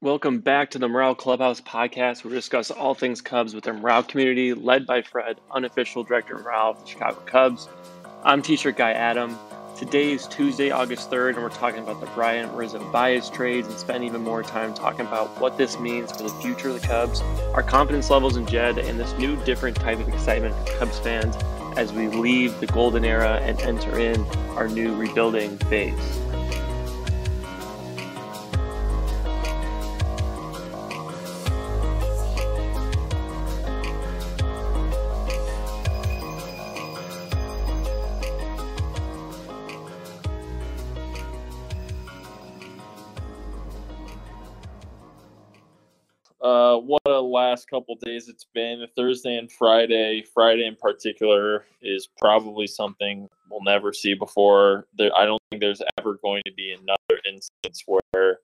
Welcome back to the Morale Clubhouse podcast, where we discuss all things Cubs with the Morale community, led by Fred, unofficial director of Morale of the Chicago Cubs. I'm T-shirt guy Adam. Today is Tuesday, August 3rd, and we're talking about the Bryant Rizzo Baez trades and spend even more time talking about what this means for the future of the Cubs, our confidence levels in Jed, and this new different type of excitement for Cubs fans as we leave the golden era and enter in our new rebuilding phase. What a last couple days it's been. Thursday and Friday in particular is probably something we'll never see before. I don't think there's ever going to be another instance where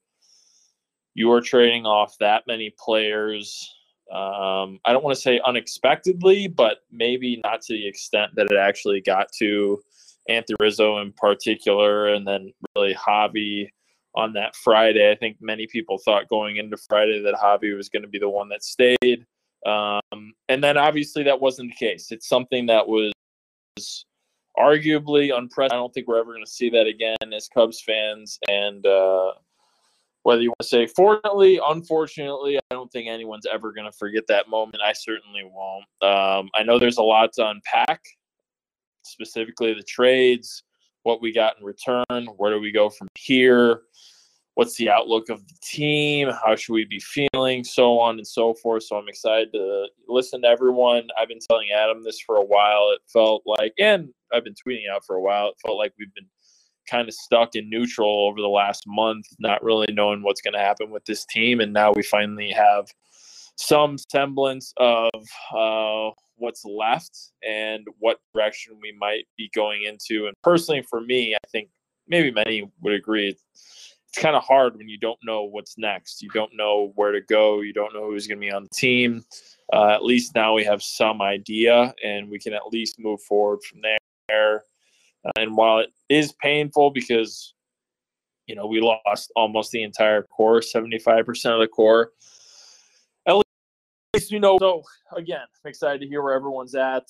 you are trading off that many players. I don't want to say unexpectedly, but maybe not to the extent that it actually got to Anthony Rizzo in particular, and then really Javi. On that Friday, I think many people thought going into Friday that Javi was going to be the one that stayed. And then obviously that wasn't the case. It's something that was arguably unprecedented. I don't think we're ever going to see that again as Cubs fans. And whether you want to say fortunately, unfortunately, I don't think anyone's ever going to forget that moment. I certainly won't. I know there's a lot to unpack, specifically the trades, what we got in return, where do we go from here, what's the outlook of the team, how should we be feeling, so on and so forth. So I'm excited to listen to everyone. I've been telling Adam this for a while. It felt like, and I've been tweeting out for a while, it felt like we've been kind of stuck in neutral over the last month, not really knowing what's going to happen with this team. And now we finally have some semblance of what's left and what direction we might be going into. And personally for me, I think maybe many would agree, it's kind of hard when you don't know what's next. You don't know where to go. You don't know who's going to be on the team. At least now we have some idea and we can at least move forward from there. And while it is painful because, you know, we lost almost the entire core, 75% of the core, you know. So again, I'm excited to hear where everyone's at.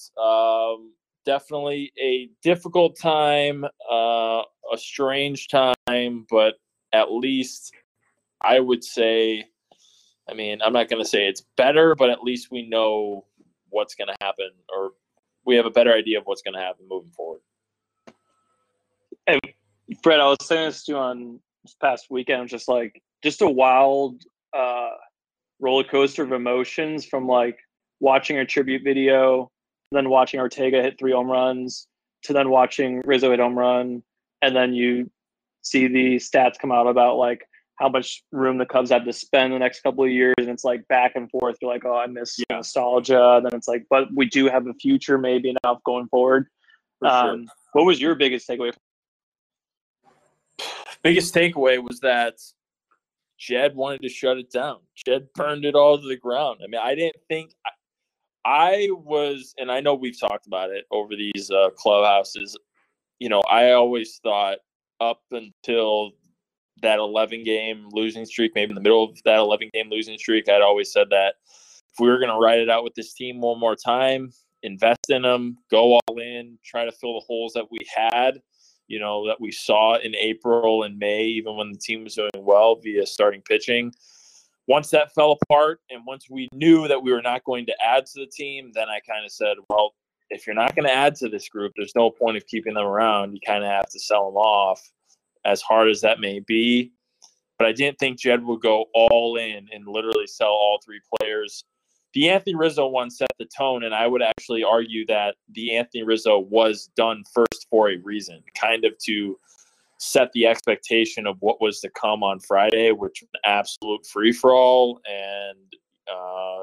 Definitely a difficult time, a strange time, but at least I would say, I mean, I'm not going to say it's better, but at least we know what's going to happen, or we have a better idea of what's going to happen moving forward. Hey, Fred, I was saying this to you on this past weekend. I'm just like, just a wild roller coaster of emotions from like watching a tribute video, then watching Ortega hit 3 home runs, to then watching Rizzo hit home run. And then you see the stats come out about like how much room the Cubs have to spend the next couple of years. And it's like back and forth. You're like, oh, I miss nostalgia. And then it's like, but we do have a future maybe enough going forward. For sure. What was your biggest takeaway? Biggest takeaway was that Jed wanted to shut it down. Jed burned it all to the ground. I mean, I didn't think I was, and I know we've talked about it over these clubhouses. You know, I always thought up until that 11-game losing streak, maybe in the middle of that 11-game losing streak, I'd always said that if we were going to ride it out with this team one more time, invest in them, go all in, try to fill the holes that we had, you know, that we saw in April and May, even when the team was doing well via starting pitching. Once that fell apart and once we knew that we were not going to add to the team, then I kind of said, well, if you're not going to add to this group, there's no point of keeping them around. You kind of have to sell them off, as hard as that may be. But I didn't think Jed would go all in and literally sell all 3 players. The Anthony Rizzo one set the tone, and I would actually argue that the Anthony Rizzo was done first for a reason, kind of to set the expectation of what was to come on Friday, which was an absolute free-for-all. And,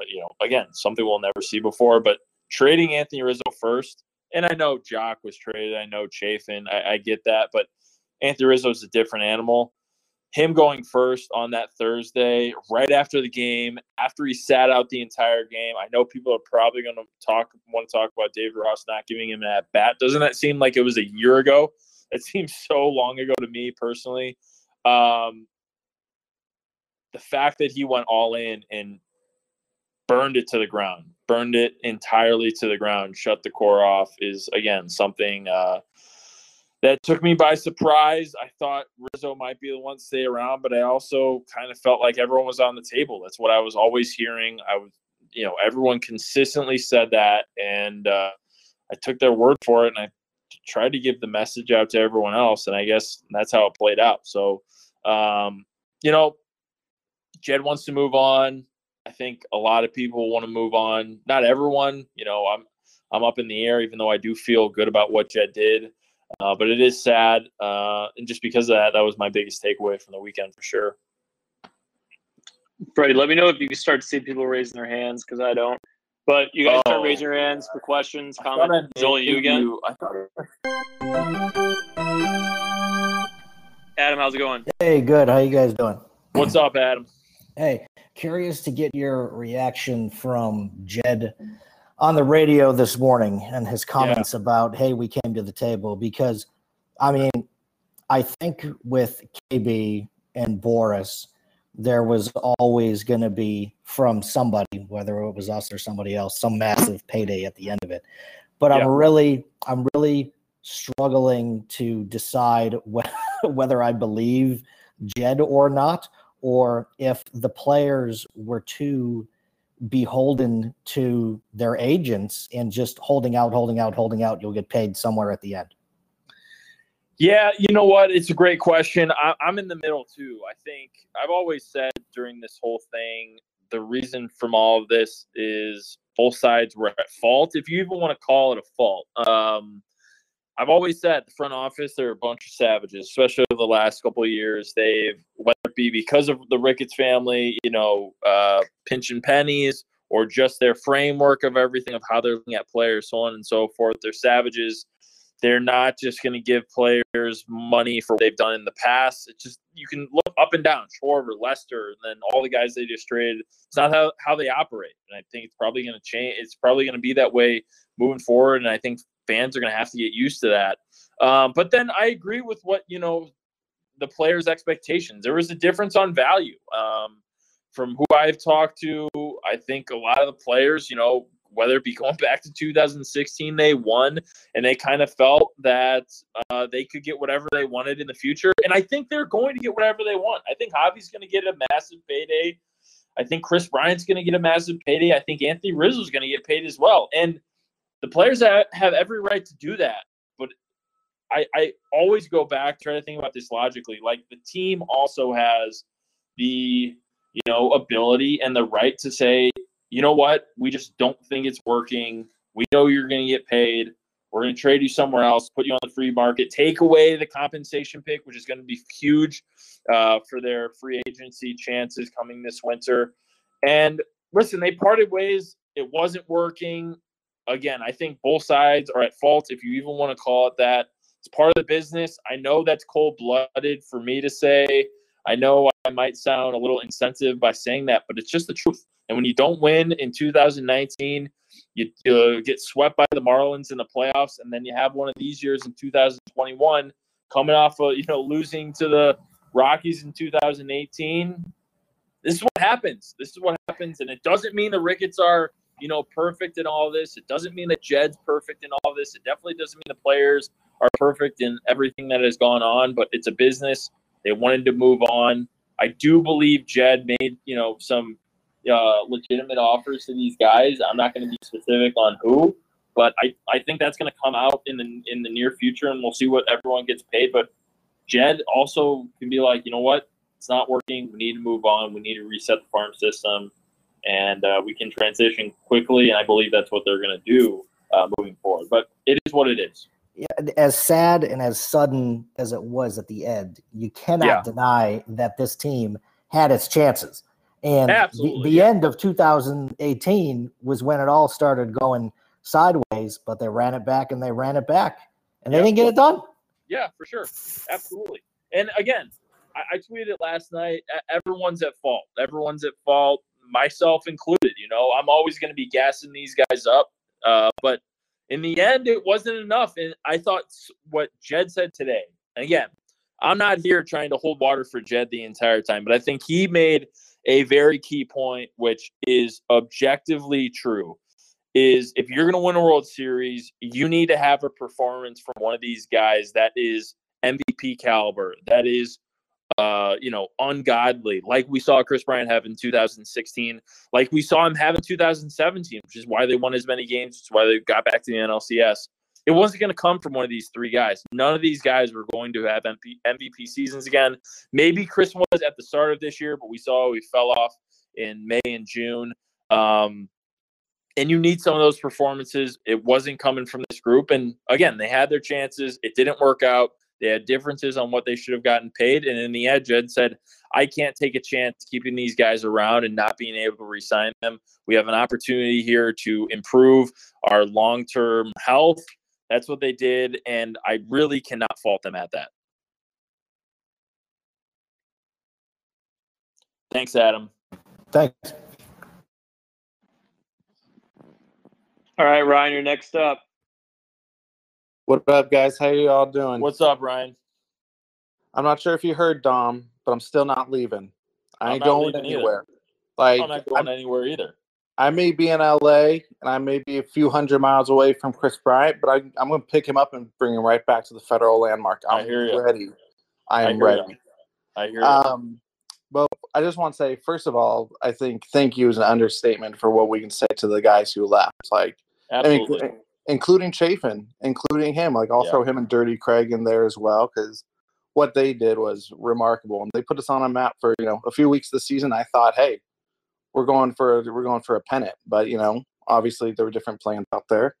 you know, again, something we'll never see before. But trading Anthony Rizzo first, and I know Jock was traded, I know Chafin, I get that, but Anthony Rizzo is a different animal. Him going first on that Thursday, right after the game, after he sat out the entire game. I know people are probably going to want to talk about David Ross not giving him an at-bat. Doesn't that seem like it was a year ago? It seems so long ago to me personally. the fact that he went all in and burned it to the ground, burned it entirely to the ground, shut the core off is, again, something that took me by surprise. I thought Rizzo might be the one to stay around, but I also kind of felt like everyone was on the table. That's what I was always hearing. Everyone consistently said that, and I took their word for it, and I tried to give the message out to everyone else, and I guess that's how it played out. So, Jed wants to move on. I think a lot of people want to move on. Not everyone, I'm up in the air, even though I do feel good about what Jed did. But it is sad. And just because of that, that was my biggest takeaway from the weekend for sure. Freddie, let me know if you start to see people raising their hands, because I don't. But you guys start raising your hands for questions, comments. It's only you again. Adam, how's it going? Hey, good. How you guys doing? What's up, Adam? Hey, curious to get your reaction from Jed on the radio this morning and his comments about, hey, we came to the table. Because, I mean, I think with KB and Boris, there was always going to be from somebody, whether it was us or somebody else, some massive payday at the end of it. But I'm really struggling to decide whether I believe Jed or not, or if the players were too beholden to their agents and just holding out, you'll get paid somewhere at the end. Yeah, you know what? It's a great question. I'm in the middle, too. I think I've always said during this whole thing, the reason from all of this is both sides were at fault, if you even want to call it a fault. I've always said the front office, they're a bunch of savages, especially over the last couple of years. They've, whether it be because of the Ricketts family, pinching pennies, or just their framework of everything, of how they're looking at players, so on and so forth, they're savages. They're not just going to give players money for what they've done in the past. It's just, you can look up and down, Schwarber, Lester, and then all the guys they just traded. It's not how they operate. And I think it's probably going to change. It's probably going to be that way moving forward. And I think fans are going to have to get used to that. But then I agree with what, the players' expectations. There was a difference on value. From who I've talked to, I think a lot of the players, whether it be going back to 2016, they won, and they kind of felt that they could get whatever they wanted in the future. And I think they're going to get whatever they want. I think Javi's going to get a massive payday. I think Kris Bryant's going to get a massive payday. I think Anthony Rizzo's going to get paid as well. And the players have every right to do that. But I always go back, try to think about this logically. Like, the team also has the, ability and the right to say, you know what? We just don't think it's working. We know you're going to get paid. We're going to trade you somewhere else, put you on the free market, take away the compensation pick, which is going to be huge for their free agency chances coming this winter. And listen, they parted ways. It wasn't working. Again, I think both sides are at fault, if you even want to call it that. It's part of the business. I know that's cold-blooded for me to say. I know I might sound a little insensitive by saying that, but it's just the truth. And when you don't win in 2019, you get swept by the Marlins in the playoffs, and then you have one of these years in 2021 coming off of losing to the Rockies in 2018. This is what happens. And it doesn't mean the Ricketts are perfect in all this. It doesn't mean that Jed's perfect in all this. It definitely doesn't mean the players are perfect in everything that has gone on. But it's a business. They wanted to move on. I do believe Jed made some legitimate offers to these guys. I'm not going to be specific on who, but I think that's going to come out in the near future, and we'll see what everyone gets paid. But Jed also can be like, you know what? It's not working. We need to move on. We need to reset the farm system, and we can transition quickly. And I believe that's what they're going to do moving forward. But it is what it is. Yeah, as sad and as sudden as it was at the end, you cannot deny that this team had its chances. And the end of 2018 was when it all started going sideways, but they ran it back and and they didn't get it done. Yeah, for sure. Absolutely. And again, I tweeted last night, everyone's at fault. Myself included. I'm always going to be gassing these guys up. But in the end, it wasn't enough. And I thought what Jed said today, again, I'm not here trying to hold water for Jed the entire time, but I think he made a very key point, which is objectively true, is if you're going to win a World Series, you need to have a performance from one of these guys that is MVP caliber, that is, ungodly, like we saw Kris Bryant have in 2016, like we saw him have in 2017, which is why they won as many games, which is why they got back to the NLCS. It wasn't going to come from one of these three guys. None of these guys were going to have MVP seasons again. Maybe Kris was at the start of this year, but we saw we fell off in May and June. And you need some of those performances. It wasn't coming from this group. And, again, they had their chances. It didn't work out. They had differences on what they should have gotten paid. And in the end, Jed said, I can't take a chance keeping these guys around and not being able to re-sign them. We have an opportunity here to improve our long-term health. That's what they did, and I really cannot fault them at that. Thanks, Adam. Thanks. All right, Ryan, you're next up. What up, guys? How you all doing? What's up, Ryan? I'm not sure if you heard, Dom, but I'm still not leaving. I ain't going anywhere. Like, I'm not going anywhere either. I may be in L.A., and I may be a few hundred miles away from Kris Bryant, but I'm going to pick him up and bring him right back to the Federal Landmark. I am ready. Well, I just want to say, first of all, I think thank you is an understatement for what we can say to the guys who left. Like, absolutely. I mean, including Chafin, including him. Like, I'll throw him and Dirty Craig in there as well, because what they did was remarkable. And they put us on a map for, a few weeks this season. I thought, hey, we're going for a pennant, but obviously there were different plans out there.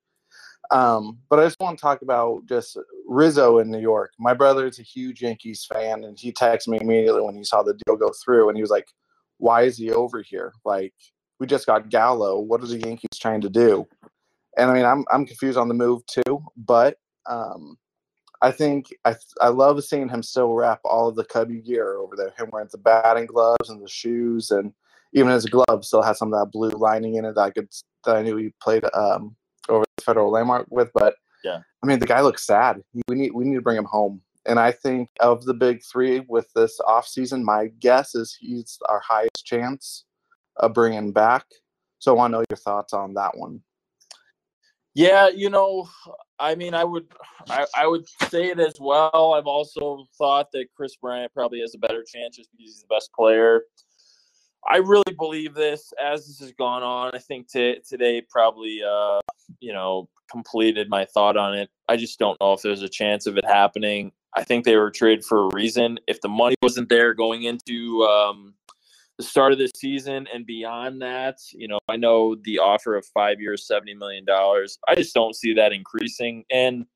But I just want to talk about just Rizzo in New York. My brother is a huge Yankees fan, and he texted me immediately when he saw the deal go through, and he was like, "Why is he over here? Like, we just got Gallo. What are the Yankees trying to do?" And I mean, I'm confused on the move too, but I think I love seeing him still wrap all of the Cubby gear over there. Him wearing the batting gloves and the shoes and even his glove still has some of that blue lining in it that I knew he played over the Federal Landmark with. But yeah, I mean, the guy looks sad. We need to bring him home. And I think of the big three with this offseason, my guess is he's our highest chance of bringing back. So I want to know your thoughts on that one. Yeah, I mean, I would say it as well. I've also thought that Kris Bryant probably has a better chance just because he's the best player. I really believe this. As this has gone on, I think today probably, completed my thought on it. I just don't know if there's a chance of it happening. I think they were traded for a reason. If the money wasn't there going into the start of this season and beyond that, I know the offer of 5 years, $70 million. I just don't see that increasing. And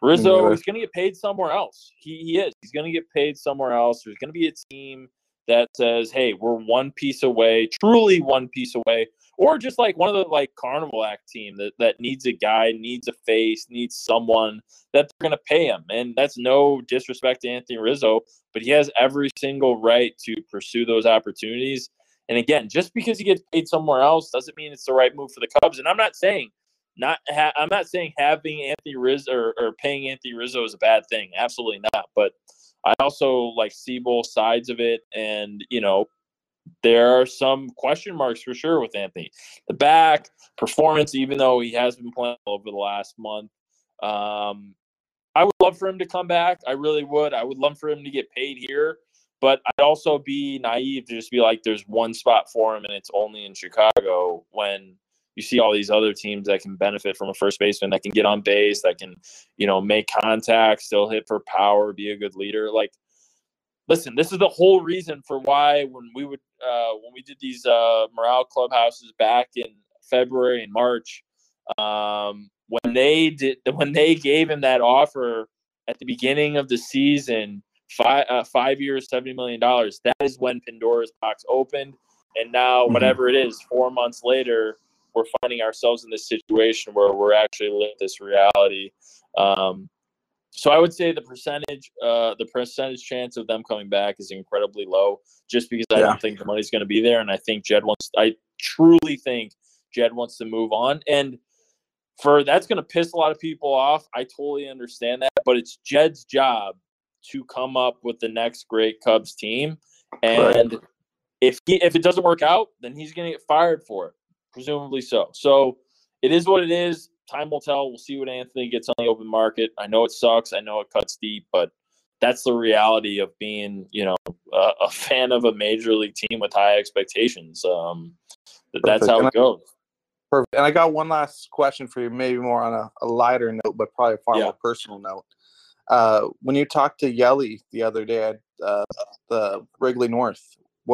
Rizzo is going to get paid somewhere else. He is. He's going to get paid somewhere else. There's going to be a team that says, hey, we're one piece away, truly one piece away, or just like one of the Carnival Act team that needs a guy, needs a face, needs someone that they're going to pay him. And that's no disrespect to Anthony Rizzo, but he has every single right to pursue those opportunities. And again, just because he gets paid somewhere else doesn't mean it's the right move for the Cubs. And I'm not saying having Anthony Rizzo or paying Anthony Rizzo is a bad thing. Absolutely not. But I also see both sides of it, and there are some question marks for sure with Anthony. The back performance, even though he has been playing over the last month, I would love for him to come back. I really would. I would love for him to get paid here, but I'd also be naive to just be like, there's one spot for him, and it's only in Chicago when you see all these other teams that can benefit from a first baseman that can get on base, that can, make contact, still hit for power, be a good leader. Listen, this is the whole reason for why when we would when we did these morale clubhouses back in February and March, when they gave him that offer at the beginning of the season, 5 years, $70 million. That is when Pandora's box opened, and now whatever it is, 4 months later, we're finding ourselves in this situation where we're actually living this reality. So I would say the percentage chance of them coming back is incredibly low, just because I don't think the money's going to be there. And I think I truly think Jed wants to move on. And that's going to piss a lot of people off. I totally understand that, but it's Jed's job to come up with the next great Cubs team. And right. if it doesn't work out, then he's going to get fired for it, presumably so. So it is what it is. Time will tell. We'll see what Anthony gets on the open market. I know it sucks. I know it cuts deep, but that's the reality of being, you know, a fan of a major league team with high expectations. That's how it goes. Perfect. And I got one last question for you, maybe more on a lighter note, but probably a far more personal note. When you talked to Yelly the other day at the Wrigley North,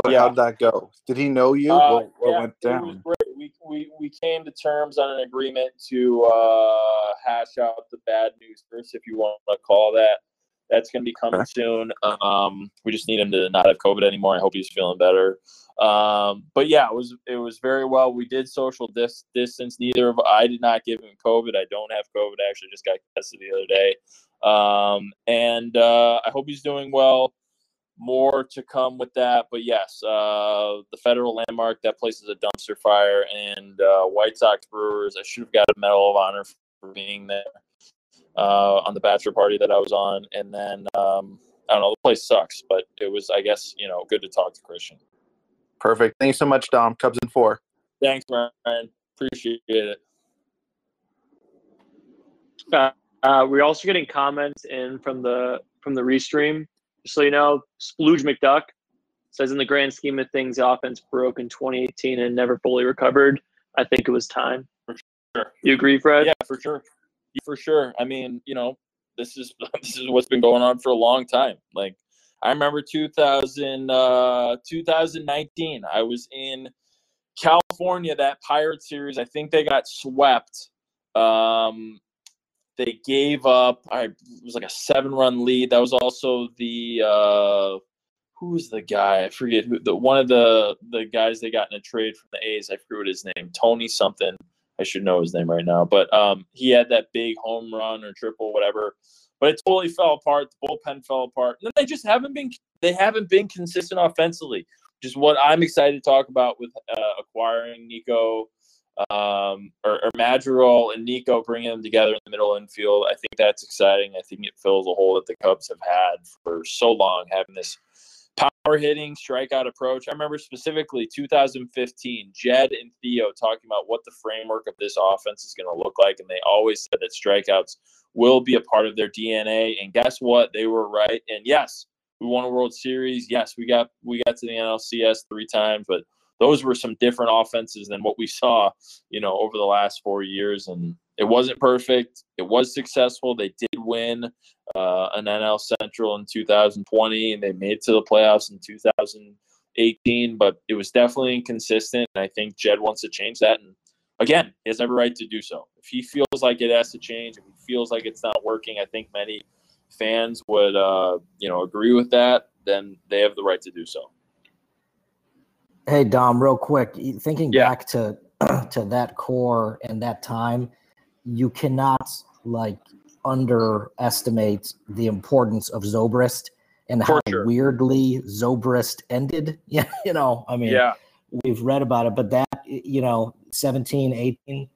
how did that go? Did he know you? What went down? It was great. We came to terms on an agreement to hash out the bad news first, if you want to call that. That's going to be coming soon. We just need him to not have COVID anymore. I hope he's feeling better. But yeah, it was very well. We did social distance. I did not give him COVID. I don't have COVID. I actually just got tested the other day. And I hope he's doing well. More to come with that. But yes, the Federal Landmark, that place is a dumpster fire. And White Sox Brewers, I should have got a Medal of Honor for being there on the bachelor party that I was on. And then, I don't know, the place sucks. But it was, I guess, you know, good to talk to Christian. Perfect. Thanks so much, Dom. Cubs in 4. Thanks, Ryan. Appreciate it. We're also getting comments in from the restream. Just so you know, Splooge McDuck says, in the grand scheme of things, the offense broke in 2018 and never fully recovered. I think it was time. For sure. You agree, Fred? Yeah, for sure. For sure. I mean, you know, this is what's been going on for a long time. Like, I remember 2019, I was in California, that Pirate series. I think they got swept. They gave up, it was like a 7-run lead. That was also the, who was the guy? I forget who, one of the guys they got in a trade from the A's. I forget his name, Tony something. I should know his name right now. But he had that big home run or triple, whatever. But it totally fell apart. The bullpen fell apart. And they just haven't been consistent offensively, which is what I'm excited to talk about with acquiring Nico or Madrigal and Nico, bringing them together in the middle infield. I think that's exciting. I think it fills a hole that the Cubs have had for so long, having this power hitting, strikeout approach. I remember specifically 2015, Jed and Theo talking about what the framework of this offense is going to look like, and they always said that strikeouts will be a part of their DNA. And guess what? They were right. And yes, we won a World Series. Yes, we got to the NLCS 3 times, but those were some different offenses than what we saw, you know, over the last 4 years. And it wasn't perfect. It was successful. They did win an NL Central in 2020, and they made it to the playoffs in 2018, but it was definitely inconsistent. And I think Jed wants to change that. And again, he has every right to do so. If he feels like it has to change, if he feels like it's not working, I think many fans would, you know, agree with that. Then they have the right to do so. Hey, Dom, real quick, thinking back to that core and that time, you cannot like underestimate the importance of Zobrist and how weirdly Zobrist ended. Yeah, you know, I mean, we've read about it, but that, you know, 17, 18,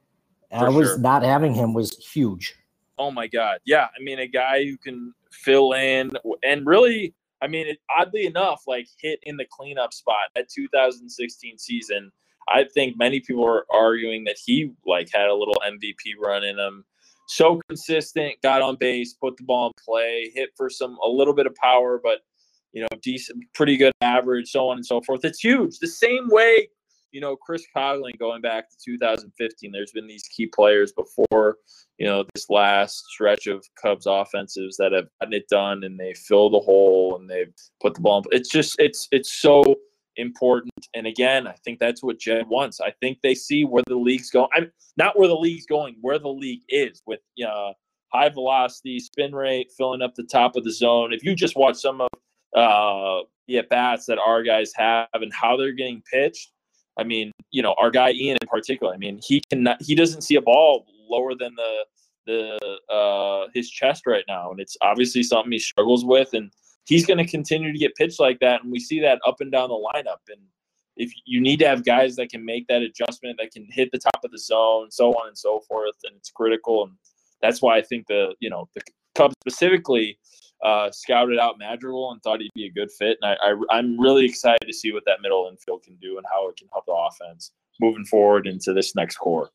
not having him was huge. Oh, my God. Yeah, I mean, a guy who can fill in and really, I mean, oddly enough, like hit in the cleanup spot that 2016 season. I think many people are arguing that he like had a little MVP run in him. So consistent, got on base, put the ball in play, hit for a little bit of power, but, you know, decent, pretty good average, so on and so forth. It's huge. The same way, you know, Chris Coughlin going back to 2015, there's been these key players before, you know, this last stretch of Cubs offenses that have gotten it done, and they fill the hole and they've put the ball in. It's just, it's so important. And again, I think that's what Jed wants. I think they see where the league's going. I mean, not where the league's going, where the league is with high velocity, spin rate, filling up the top of the zone. If you just watch some of the at-bats that our guys have and how they're getting pitched, I mean, you know, our guy Ian in particular, I mean, he doesn't see a ball lower than his chest right now. And it's obviously something he struggles with, and he's going to continue to get pitched like that. And we see that up and down the lineup. And if you need to have guys that can make that adjustment, that can hit the top of the zone, so on and so forth. And it's critical. And that's why I think the Cubs specifically scouted out Madrigal and thought he'd be a good fit. And I'm really excited to see what that middle infield can do and how it can help the offense moving forward into this next core.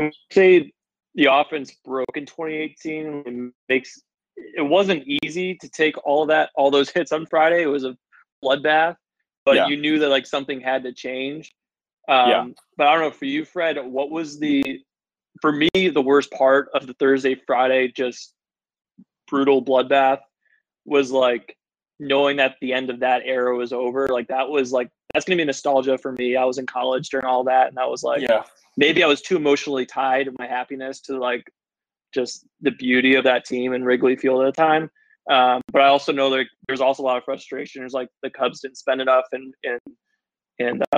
I would say the offense broke in 2018. It wasn't easy to take all those hits on Friday. It was a bloodbath, but you knew that like something had to change. But I don't know for you, Fred, what was for me, the worst part of the Thursday, Friday, just brutal bloodbath was like knowing that the end of that era was over. Like that was like, that's going to be nostalgia for me. I was in college during all that. And I was like, maybe I was too emotionally tied in my happiness to like just the beauty of that team and Wrigley Field at the time. But I also know that there's also a lot of frustration. There's like the Cubs didn't spend enough and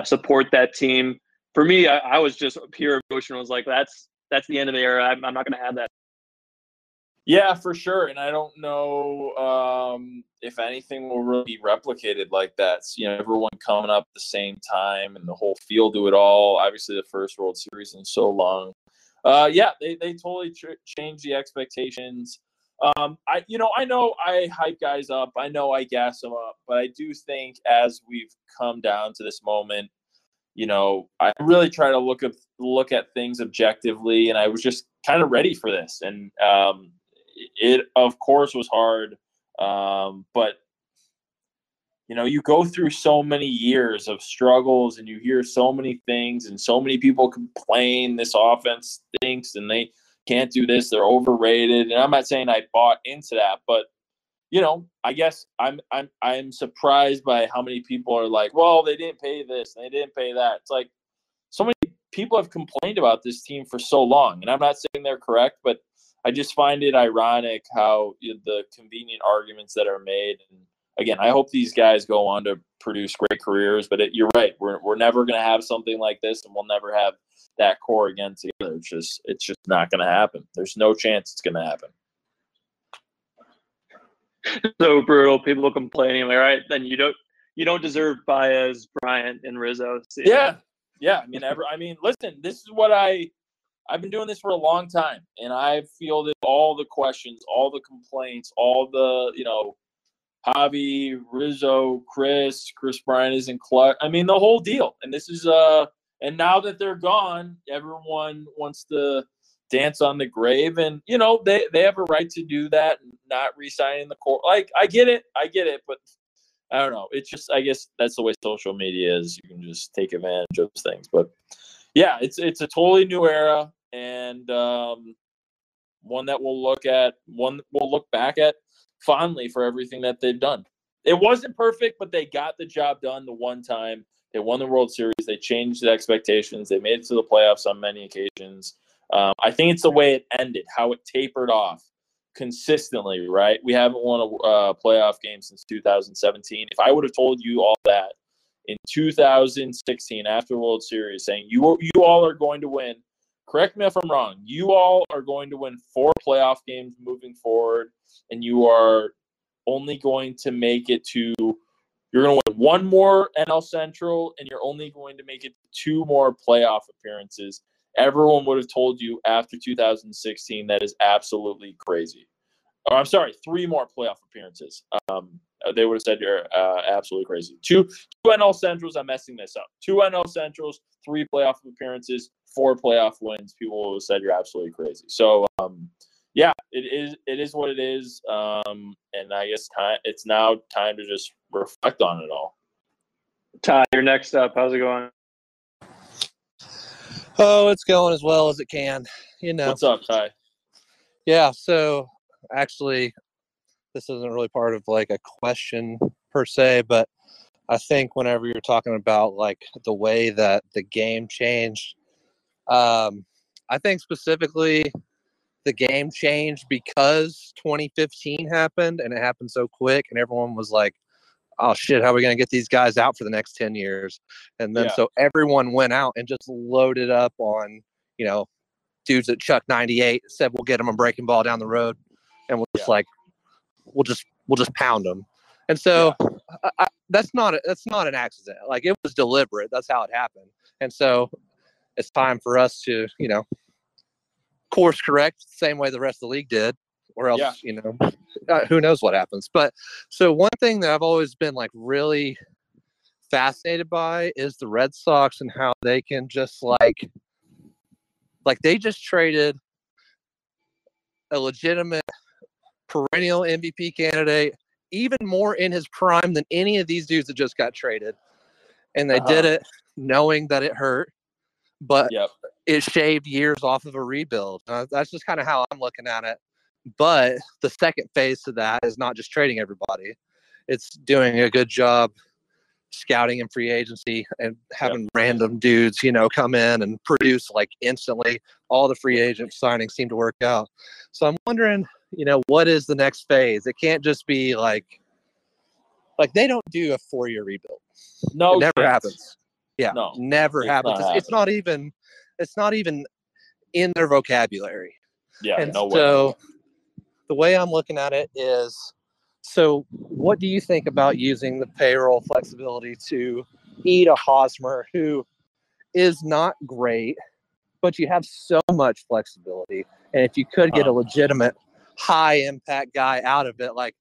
support that team. For me, I was just pure emotion. Was like, that's the end of the era. I'm not going to have that. Yeah, for sure. And I don't know if anything will really be replicated like that. So, everyone coming up at the same time and the whole field do it all. Obviously, the first World Series in so long. They totally changed the expectations. I know I hype guys up. I know I gas them up. But I do think as we've come down to this moment, I really try to look at things objectively, and I was just kind of ready for this. And it, of course, was hard. But you go through so many years of struggles, and you hear so many things, and so many people complain this offense stinks, and they can't do this, they're overrated. And I'm not saying I bought into that, but I guess I'm surprised by how many people are like, well, they didn't pay this and they didn't pay that. It's like so many people have complained about this team for so long, and I'm not saying they're correct, but I just find it ironic how the convenient arguments that are made. And again, I hope these guys go on to produce great careers, but you're right. We're never going to have something like this, and we'll never have that core again together. It's just not going to happen. There's no chance it's going to happen. So brutal. People complaining. All right, then you don't deserve Baez, Bryant, and Rizzo. So yeah. Listen. This is what I've been doing this for a long time, and I've fielded all the questions, all the complaints, all the Javi, Rizzo, Kris Bryant isn't clutch. The whole deal. And this is and now that they're gone, everyone wants to dance on the grave, and they have a right to do that, and not re-signing the core. Like I get it, but I don't know. It's just, I guess that's the way social media is. You can just take advantage of things. But yeah, it's a totally new era, and one that we'll look back at fondly for everything that they've done. It wasn't perfect, but they got the job done the one time. They won the World Series. They changed the expectations. They made it to the playoffs on many occasions. I think it's the way it ended, how it tapered off consistently, right? We haven't won a playoff game since 2017. If I would have told you all that in 2016 after the World Series, saying you all are going to win, correct me if I'm wrong, you all are going to win 4 playoff games moving forward, and you are only going to make it to – you're going to win 1 more NL Central, and you're only going to make it 2 more playoff appearances. Everyone would have told you after 2016 that is absolutely crazy. Oh, I'm sorry, 3 more playoff appearances. They would have said you're absolutely crazy. 2 NL Centrals, I'm messing this up. 2 NL Centrals, 3 playoff appearances, 4 playoff wins. People would have said you're absolutely crazy. So, it is what it is. And I guess it's now time to just reflect on it all. Ty, you're next up. How's it going? Oh, it's going as well as it can, What's up, Ty? Yeah, so actually, this isn't really part of like a question per se, but I think whenever you're talking about like the way that the game changed, I think specifically the game changed because 2015 happened, and it happened so quick, and everyone was like, oh shit, how are we going to get these guys out for the next 10 years? And then so everyone went out and just loaded up on, dudes that chucked 98, said we'll get them a breaking ball down the road, and we'll just pound them. And so that's not an accident. Like, it was deliberate. That's how it happened. And so it's time for us to course correct the same way the rest of the league did. or else, you know, who knows what happens. But so one thing that I've always been like really fascinated by is the Red Sox and how they can just like they just traded a legitimate perennial MVP candidate, even more in his prime than any of these dudes that just got traded. And they did it knowing that it hurt, but it shaved years off of a rebuild. That's just kind of how I'm looking at it. But the second phase to that is not just trading everybody. It's doing a good job scouting in free agency and having random dudes, you know, come in and produce like instantly. All the free agent signings seem to work out. So I'm wondering, you know, what is the next phase? It can't just be like they don't do a 4-year rebuild. No, it never happens. Yeah, no, never happens. It's not even in their vocabulary. Yeah, and no way. So the way I'm looking at it is, so what do you think about using the payroll flexibility to eat a Hosmer who is not great, but you have so much flexibility? And if you could get a legitimate high-impact guy out of it, like,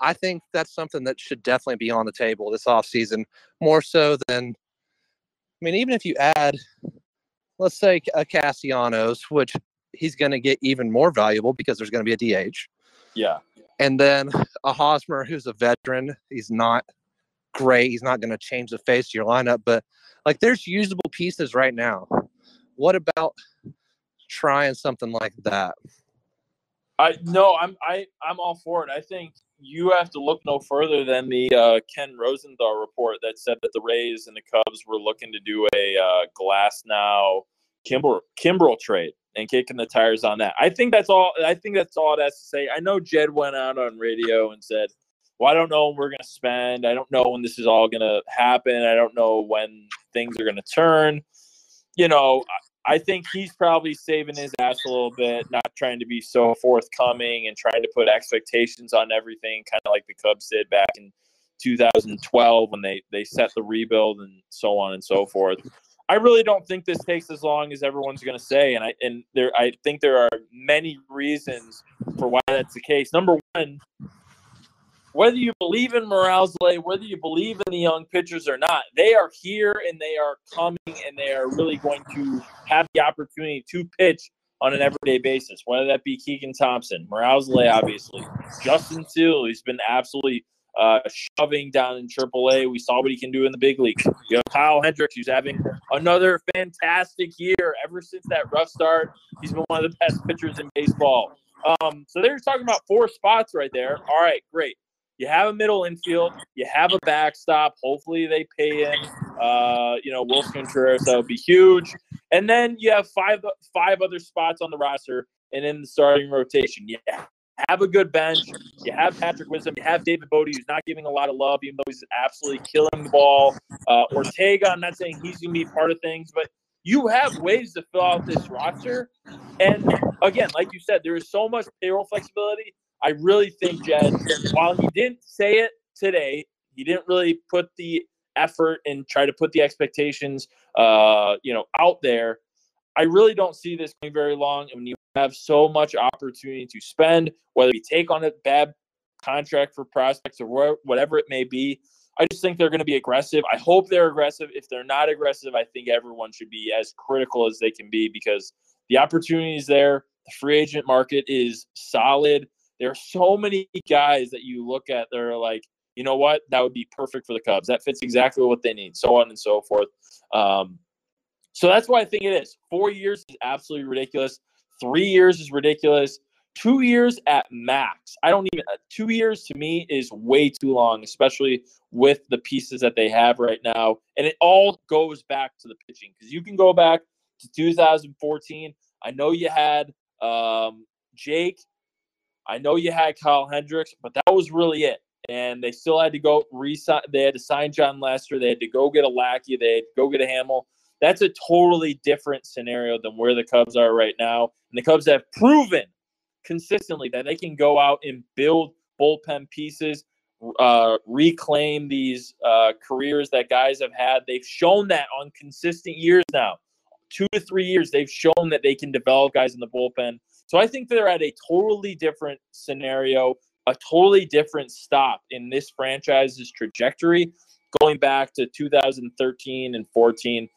I think that's something that should definitely be on the table this offseason, more so than – I mean, even if you add, let's say, a Castellanos, which he's going to get even more valuable because there's going to be a DH. Yeah. And then a Hosmer who's a veteran. He's not great. He's not going to change the face of your lineup. But, like, there's usable pieces right now. What about trying something like that? I'm all for it. I think you have to look no further than the Ken Rosenthal report that said that the Rays and the Cubs were looking to do a Glasnow Kimbrel trade and kicking the tires on that. I think that's all it has to say. I know Jed went out on radio and said, well, I don't know when we're going to spend. I don't know when this is all going to happen. I don't know when things are going to turn. You know, I think he's probably saving his ass a little bit, not trying to be so forthcoming and trying to put expectations on everything, kind of like the Cubs did back in 2012 when they set the rebuild and so on and so forth. I really don't think this takes as long as everyone's going to say, I think there are many reasons for why that's the case. Number one, whether you believe in Morales, whether you believe in the young pitchers or not, they are here and they are coming and they are really going to have the opportunity to pitch on an everyday basis, whether that be Keegan Thompson, Morales, obviously, Justin Steele, who's been absolutely shoving down in AAA. We saw what he can do in the big leagues. You know, Kyle Hendricks, who's having another fantastic year ever since that rough start. He's been one of the best pitchers in baseball. So they're talking about 4 spots right there. All right, great. You have a middle infield. You have a backstop. Hopefully they pay in, Wilson Contreras. That would be huge. And then you have five other spots on the roster and in the starting rotation. Yeah. Have a good bench. You have Patrick Wisdom. You have David Bodie, who's not giving a lot of love, even though he's absolutely killing the ball. Ortega, I'm not saying he's going to be part of things, but you have ways to fill out this roster. And, again, like you said, there is so much payroll flexibility. I really think, Jed, while he didn't say it today, he didn't really put the effort and try to put the expectations out there. I really don't see this going very long. And when you have so much opportunity to spend, whether you take on a bad contract for prospects or whatever it may be, I just think they're going to be aggressive. I hope they're aggressive. If they're not aggressive, I think everyone should be as critical as they can be because the opportunity is there. The free agent market is solid. There are so many guys that you look at that are like, you know what, that would be perfect for the Cubs. That fits exactly what they need, so on and so forth. So that's why I think it is. 4 years is absolutely ridiculous. 3 years is ridiculous. 2 years at max. 2 years to me is way too long, especially with the pieces that they have right now. And it all goes back to the pitching because you can go back to 2014. I know you had Jake. I know you had Kyle Hendricks, but that was really it. And they still had to go resign. They had to sign John Lester. They had to go get a Lackey. They had to go get a Hamill. That's a totally different scenario than where the Cubs are right now. And the Cubs have proven consistently that they can go out and build bullpen pieces, reclaim these careers that guys have had. They've shown that on consistent years now. 2 to 3 years, they've shown that they can develop guys in the bullpen. So I think they're at a totally different scenario, a totally different stop in this franchise's trajectory going back to 2013 and 14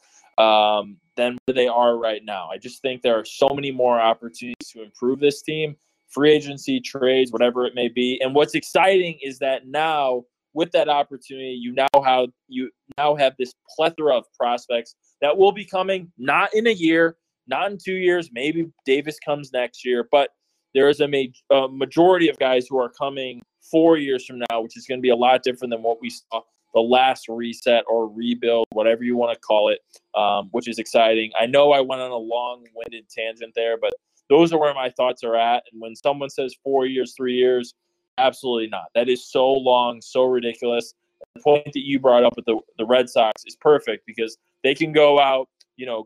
than where they are right now. I just think there are so many more opportunities to improve this team, free agency, trades, whatever it may be. And what's exciting is that now with that opportunity, you now have this plethora of prospects that will be coming not in a year, not in 2 years. Maybe Davis comes next year, but there is a majority of guys who are coming 4 years from now, which is going to be a lot different than what we saw the last reset or rebuild, whatever you want to call it, which is exciting. I know I went on a long-winded tangent there, but those are where my thoughts are at. And when someone says 4 years, 3 years, absolutely not. That is so long, so ridiculous. The point that you brought up with the Red Sox is perfect because they can go out,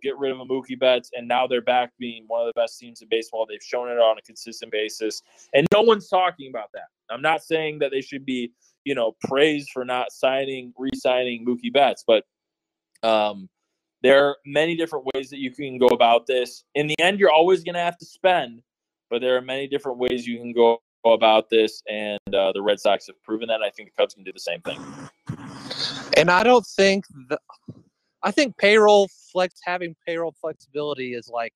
get rid of a Mookie Betts, and now they're back being one of the best teams in baseball. They've shown it on a consistent basis, and no one's talking about that. I'm not saying that they should be, praised for not re-signing Mookie Betts, but there are many different ways that you can go about this. In the end, you're always going to have to spend, but there are many different ways you can go about this, and the Red Sox have proven that. I think the Cubs can do the same thing. And I think having payroll flexibility is like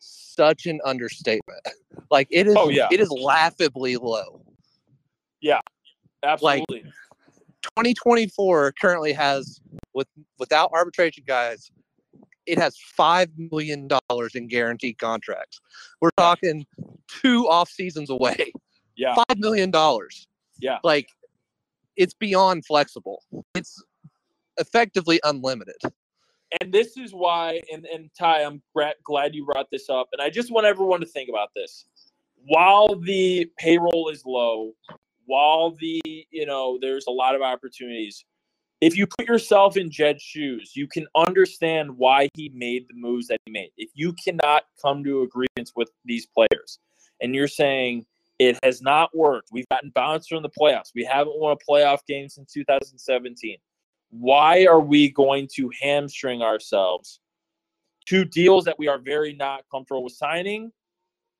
such an understatement. Like it is, It is laughably low. Yeah, absolutely. Like 2024 currently has without arbitration guys, it has $5 million in guaranteed contracts. We're talking two off seasons away. Yeah, $5 million. Yeah, like it's beyond flexible. It's effectively unlimited. And this is why, and Ty, I'm glad you brought this up. And I just want everyone to think about this. While the payroll is low, while there's a lot of opportunities, if you put yourself in Jed's shoes, you can understand why he made the moves that he made. If you cannot come to agreements with these players and you're saying it has not worked, we've gotten bounced from the playoffs, we haven't won a playoff game since 2017. Why are we going to hamstring ourselves to deals that we are very not comfortable with signing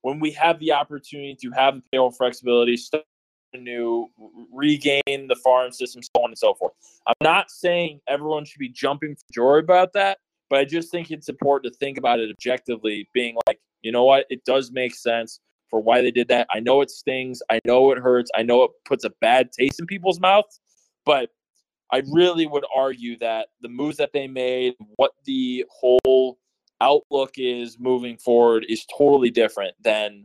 when we have the opportunity to have the payroll flexibility, start anew, regain the farm system, so on and so forth? I'm not saying everyone should be jumping for joy about that, but I just think it's important to think about it objectively, being like, you know what, it does make sense for why they did that. I know it stings. I know it hurts. I know it puts a bad taste in people's mouths, but I really would argue that the moves that they made, what the whole outlook is moving forward, is totally different than,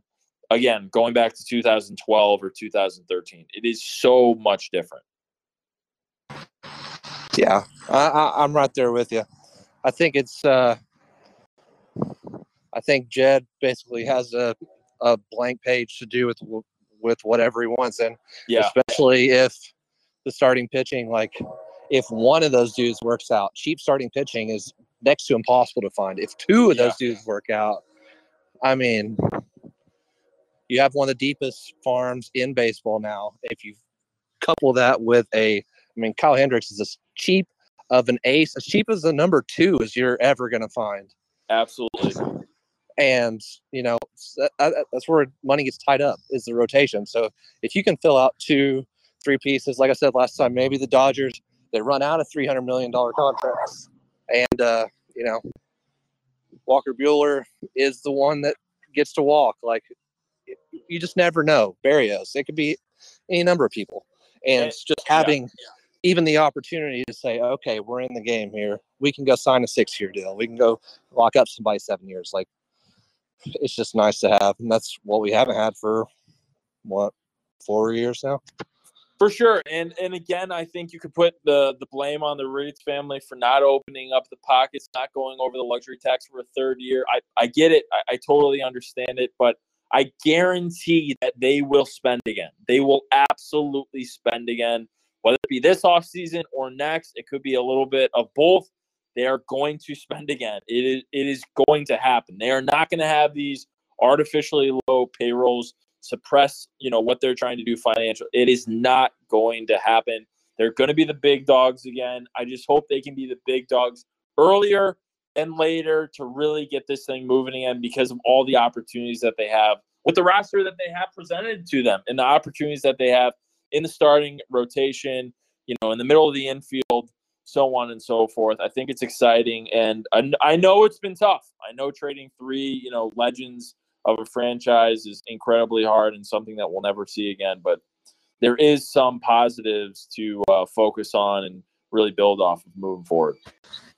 again, going back to 2012 or 2013. It is so much different. Yeah, I'm right there with you. I think it's I think Jed basically has a blank page to do with whatever he wants, and especially if the starting pitching, like if one of those dudes works out, cheap starting pitching is next to impossible to find. If two of those dudes work out, I mean, you have one of the deepest farms in baseball now. If you couple that with Kyle Hendricks is as cheap of an ace, as cheap as a number two as you're ever going to find. Absolutely. And, that's where money gets tied up, is the rotation. So if you can fill out three pieces, like I said last time, maybe the Dodgers, they run out of $300 million contracts, and Walker Buehler is the one that gets to walk. Like, you just never know. Barrios, it could be any number of people, and it's just having even the opportunity to say, okay, we're in the game here, we can go sign a 6-year deal, we can go lock up somebody 7 years. Like, it's just nice to have, and that's what we haven't had for 4 years now. For sure. And again, I think you could put the blame on the Reeds family for not opening up the pockets, not going over the luxury tax for a third year. I get it. I totally understand it. But I guarantee that they will spend again. They will absolutely spend again, whether it be this offseason or next. It could be a little bit of both. They are going to spend again. It is going to happen. They are not going to have these artificially low payrolls suppress what they're trying to do financially. It is not going to happen. They're going to be the big dogs again. I just hope they can be the big dogs earlier and later to really get this thing moving again because of all the opportunities that they have with the roster that they have presented to them and the opportunities that they have in the starting rotation, you know, in the middle of the infield, so on and so forth. I think it's exciting. And I know it's been tough. I know trading three, you know, legends of a franchise is incredibly hard and something that we'll never see again. But there is some positives to focus on and really build off of moving forward.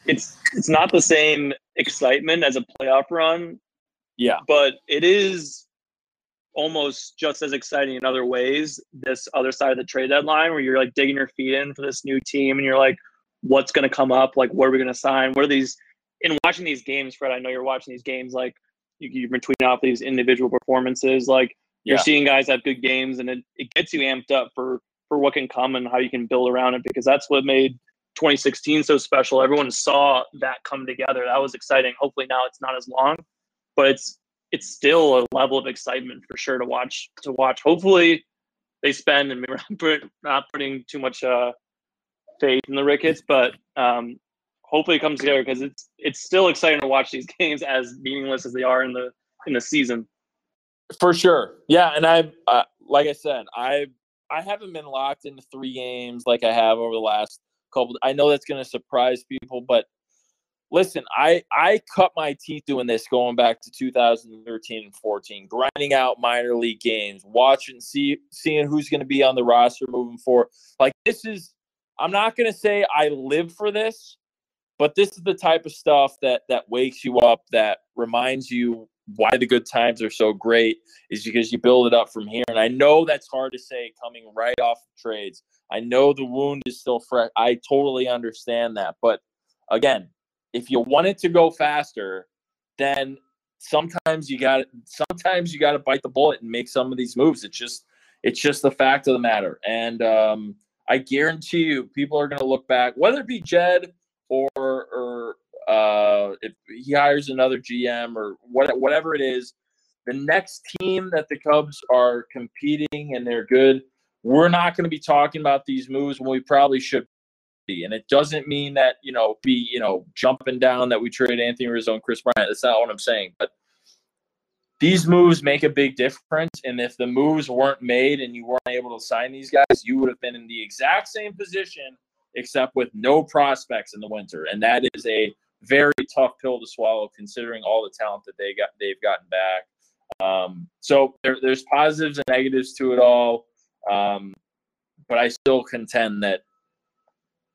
It's not the same excitement as a playoff run. Yeah. But it is almost just as exciting in other ways, this other side of the trade deadline where you're like digging your feet in for this new team and you're like, what's going to come up? Like, what are we going to sign? What are these – in watching these games, Fred, I know you're watching these games, like you've been tweeting out these individual performances. Like you're seeing guys have good games and it gets you amped up for what can come and how you can build around it because that's what made 2016 so special. Everyone saw that come together. That was exciting. Hopefully now it's not as long, but it's still a level of excitement for sure to watch. Hopefully they spend, and we're not putting too much faith in the Ricketts, but hopefully it comes together because it's still exciting to watch these games as meaningless as they are in the season. For sure. Yeah. And I've, like I said, I haven't been locked into three games like I have over the last couple. I know that's going to surprise people, but listen, I cut my teeth doing this going back to 2013 and 14, grinding out minor league games, watching, seeing who's going to be on the roster moving forward. Like this is, I'm not going to say I live for this, but this is the type of stuff that wakes you up, that reminds you why the good times are so great is because you build it up from here. And I know that's hard to say coming right off of trades. I know the wound is still fresh. I totally understand that. But again, if you want it to go faster, then sometimes you got to bite the bullet and make some of these moves. It's just the fact of the matter. And I guarantee you, people are going to look back, whether it be Jed or if he hires another GM or whatever it is, the next team that the Cubs are competing and they're good, we're not going to be talking about these moves when we probably should. And it doesn't mean that, you know, jumping down that we traded Anthony Rizzo and Kris Bryant. That's not what I'm saying. But these moves make a big difference. And if the moves weren't made and you weren't able to sign these guys, you would have been in the exact same position except with no prospects in the winter. And that is a very tough pill to swallow considering all the talent that they've gotten back. So there's positives and negatives to it all. But I still contend that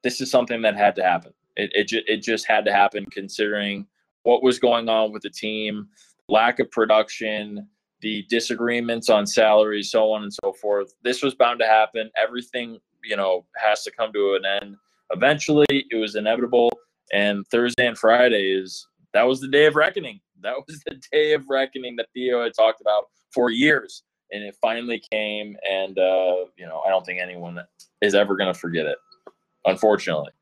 this is something that had to happen. It just had to happen considering what was going on with the team, lack of production, the disagreements on salaries, so on and so forth. This was bound to happen. Everything, you know, has to come to an end. Eventually, it was inevitable. And Thursday and Friday was the day of reckoning. That was the day of reckoning that Theo had talked about for years. And it finally came. And, you know, I don't think anyone is ever going to forget it. Unfortunately.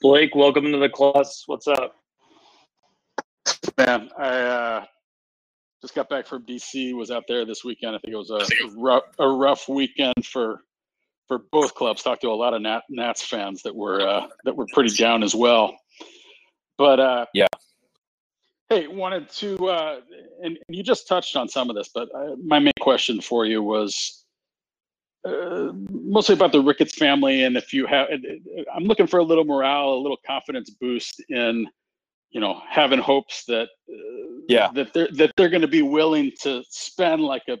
Blake, welcome to the class. What's up? Man, I just got back from D.C., was out there this weekend. I think it was a rough weekend for both clubs. Talked to a lot of Nats fans that were pretty down as well. But, yeah. Hey, wanted to and you just touched on some of this, but my main question for you was mostly about the Ricketts family, and if you have, I'm looking for a little morale, a little confidence boost in, you know, having hopes that that they're going to be willing to spend like a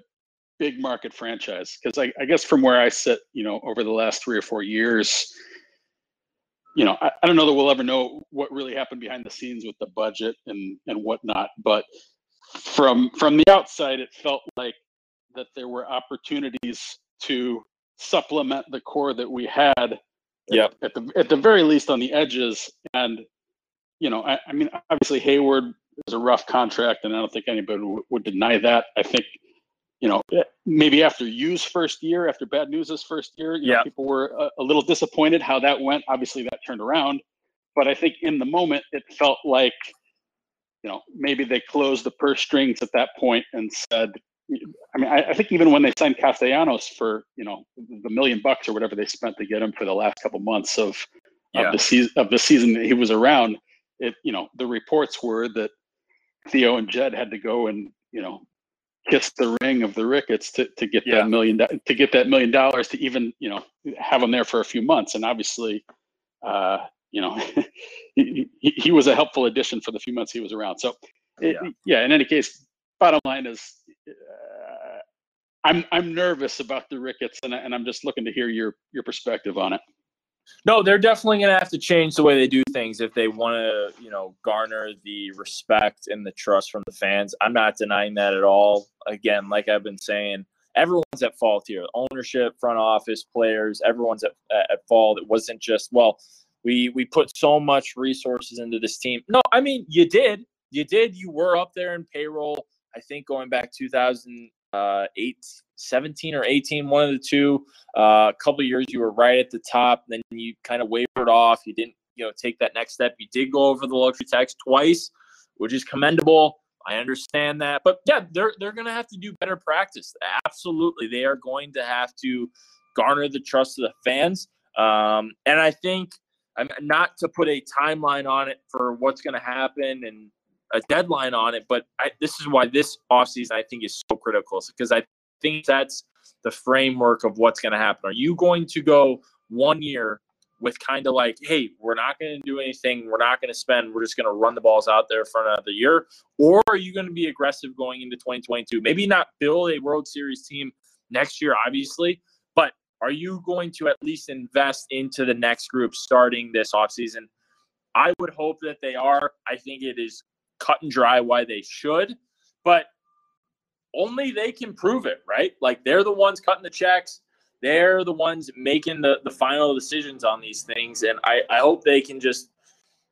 big market franchise. Because I guess from where I sit, you know, over the last 3 or 4 years, you know, I don't know that we'll ever know what really happened behind the scenes with the budget and whatnot. But from the outside, it felt like that there were opportunities to supplement the core that we had, yep, at the very least on the edges. And, you know, I mean, obviously Hayward is a rough contract, and I don't think anybody would deny that. I think, you know, maybe after Yu's first year, after Bad News's first year, you know, people were a little disappointed how that went. Obviously that turned around. But I think in the moment it felt like, you know, maybe they closed the purse strings at that point and said, I mean, I think even when they signed Castellanos for, you know, the $1 million or whatever they spent to get him for the last couple months of the season that he was around, it, you know, the reports were that Theo and Jed had to go and, you know, kiss the ring of the Ricketts to get that $1 million to even, you know, have him there for a few months. And obviously, you know, he was a helpful addition for the few months he was around. So, in any case, bottom line is, I'm nervous about the Ricketts, and I'm just looking to hear your perspective on it. No, they're definitely going to have to change the way they do things if they want to, you know, garner the respect and the trust from the fans. I'm not denying that at all. Again, like I've been saying, everyone's at fault here. Ownership, front office, players, everyone's at fault. It wasn't just, well, we put so much resources into this team. No, I mean, you did. You did. You were up there in payroll, I think, going back 2017 or 18, one of the two. A couple of years you were right at the top, then you kind of wavered off. You didn't, you know, take that next step. You did go over the luxury tax twice, which is commendable. I understand that. But yeah, they're going to have to do better practice. Absolutely. They are going to have to garner the trust of the fans. And I think, I'm not to put a timeline on it for what's going to happen and a deadline on it, but this is why this offseason I think is so critical, because I think that's the framework of what's going to happen. Are you going to go 1 year with kind of like, hey, we're not going to do anything, we're not going to spend, we're just going to run the balls out there for another year? Or are you going to be aggressive going into 2022? Maybe not build a World Series team next year, obviously, but are you going to at least invest into the next group starting this offseason? I would hope that they are. I think it is cut and dry why they should, but only they can prove it, right? Like, they're the ones cutting the checks. They're the ones making the final decisions on these things. And I hope they can just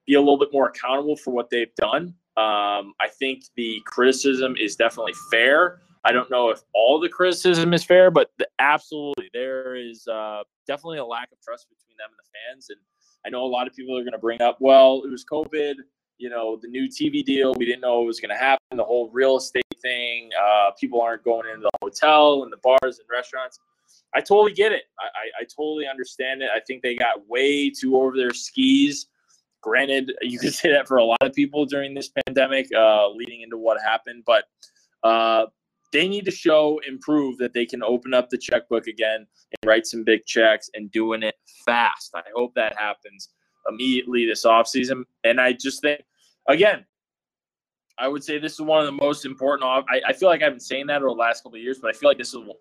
be a little bit more accountable for what they've done. I think the criticism is definitely fair. I don't know if all the criticism is fair, but absolutely there is definitely a lack of trust between them and the fans. And I know a lot of people are going to bring up, well, it was COVID. You know, the new TV deal, we didn't know it was going to happen. The whole real estate thing, people aren't going into the hotel and the bars and restaurants. I totally get it. I totally understand it. I think they got way too over their skis. Granted, you could say that for a lot of people during this pandemic, leading into what happened. But they need to show and prove that they can open up the checkbook again and write some big checks and doing it fast. I hope that happens immediately this offseason. And I just think, again, I would say this is one of the most important I feel like I've been saying that over the last couple of years, but I feel like this is one of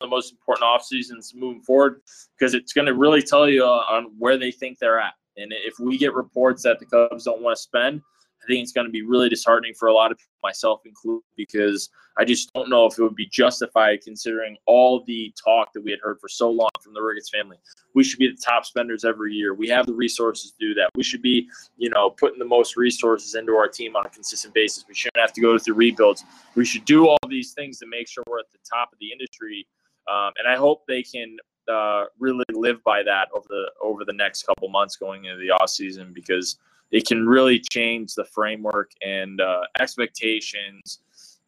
the most important off seasons moving forward, because it's going to really tell you on where they think they're at. And if we get reports that the Cubs don't want to spend, I think it's going to be really disheartening for a lot of people, myself included, because I just don't know if it would be justified considering all the talk that we had heard for so long from the Ricketts family. We should be the top spenders every year. We have the resources to do that. We should be, you know, putting the most resources into our team on a consistent basis. We shouldn't have to go through rebuilds. We should do all these things to make sure we're at the top of the industry. And I hope they can really live by that over the next couple months going into the offseason, because it can really change the framework and expectations,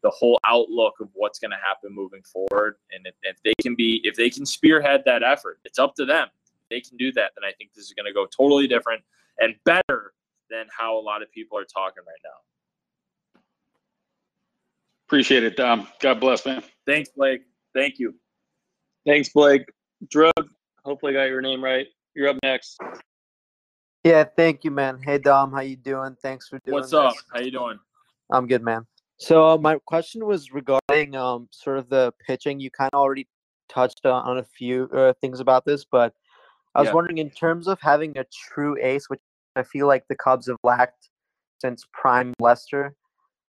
the whole outlook of what's going to happen moving forward. And if they can spearhead that effort, it's up to them. If they can do that, then I think this is going to go totally different and better than how a lot of people are talking right now. Appreciate it, Dom. God bless, man. Thanks, Blake. Thank you. Thanks, Blake. Drug, hopefully I got your name right. You're up next. Yeah, thank you, man. Hey, Dom, how you doing? Thanks for doing this. What's up? How you doing? I'm good, man. So my question was regarding sort of the pitching. You kind of already touched on a few things about this, but I was wondering, in terms of having a true ace, which I feel like the Cubs have lacked since prime Lester,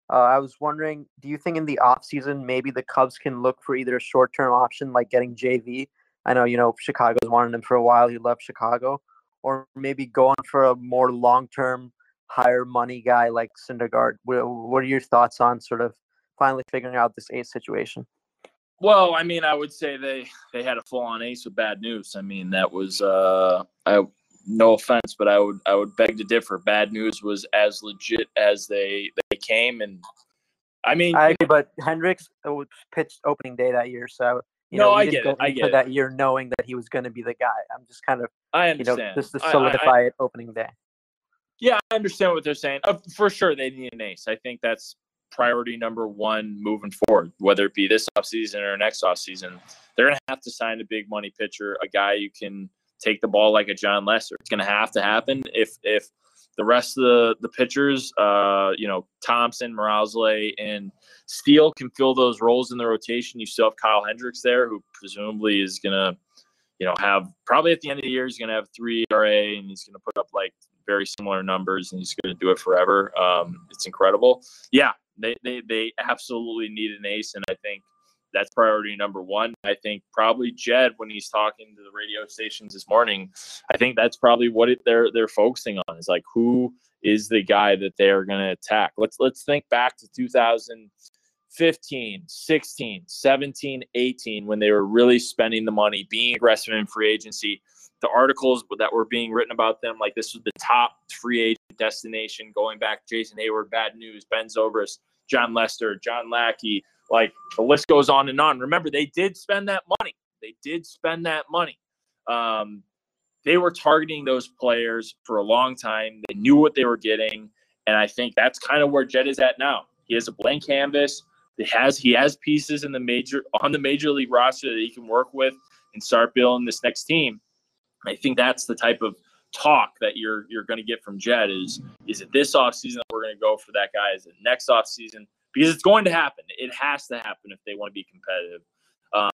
I was wondering, do you think in the offseason maybe the Cubs can look for either a short-term option like getting JV? I know, you know, Chicago's wanted him for a while. He left Chicago. Or maybe going for a more long-term, higher-money guy like Syndergaard. What are your thoughts on sort of finally figuring out this ace situation? Well, I mean, I would say they had a full-on ace with bad news. I mean, that was no offense, but I would beg to differ. Bad news was as legit as they came, and I mean, I agree, but Hendricks pitched opening day that year, so. You know, I get it. I get that year knowing that he was going to be the guy. I'm just kind of, I understand. You know, just to solidify it opening day. Yeah, I understand what they're saying. For sure, they need an ace. I think that's priority number one moving forward, whether it be this offseason or next offseason. They're going to have to sign a big money pitcher, a guy who can take the ball like a John Lester. It's going to have to happen if the rest of the pitchers, Thompson, Marazle, and Steele can fill those roles in the rotation. You still have Kyle Hendricks there, who presumably is going to, have probably at the end of the year, he's going to have 3 ERA and he's going to put up like very similar numbers and he's going to do it forever. It's incredible. Yeah, they absolutely need an ace. And I think that's priority number one. I think probably Jed, when he's talking to the radio stations this morning, I think that's probably what they're focusing on is like, who is the guy that they are going to attack? Let's think back to 2015, 16, 17, 18, when they were really spending the money, being aggressive in free agency. The articles that were being written about them, like this was the top free agent destination going back, Jason Hayward, Bad News, Ben Zobrist, John Lester, John Lackey, like the list goes on and on. Remember, they did spend that money. They were targeting those players for a long time. They knew what they were getting. And I think that's kind of where Jed is at now. He has a blank canvas. He has pieces in on the major league roster that he can work with and start building this next team. I think that's the type of talk that you're going to get from Jed is it this offseason that we're going to go for that guy? Is it next offseason? Because it's going to happen. It has to happen if they want to be competitive.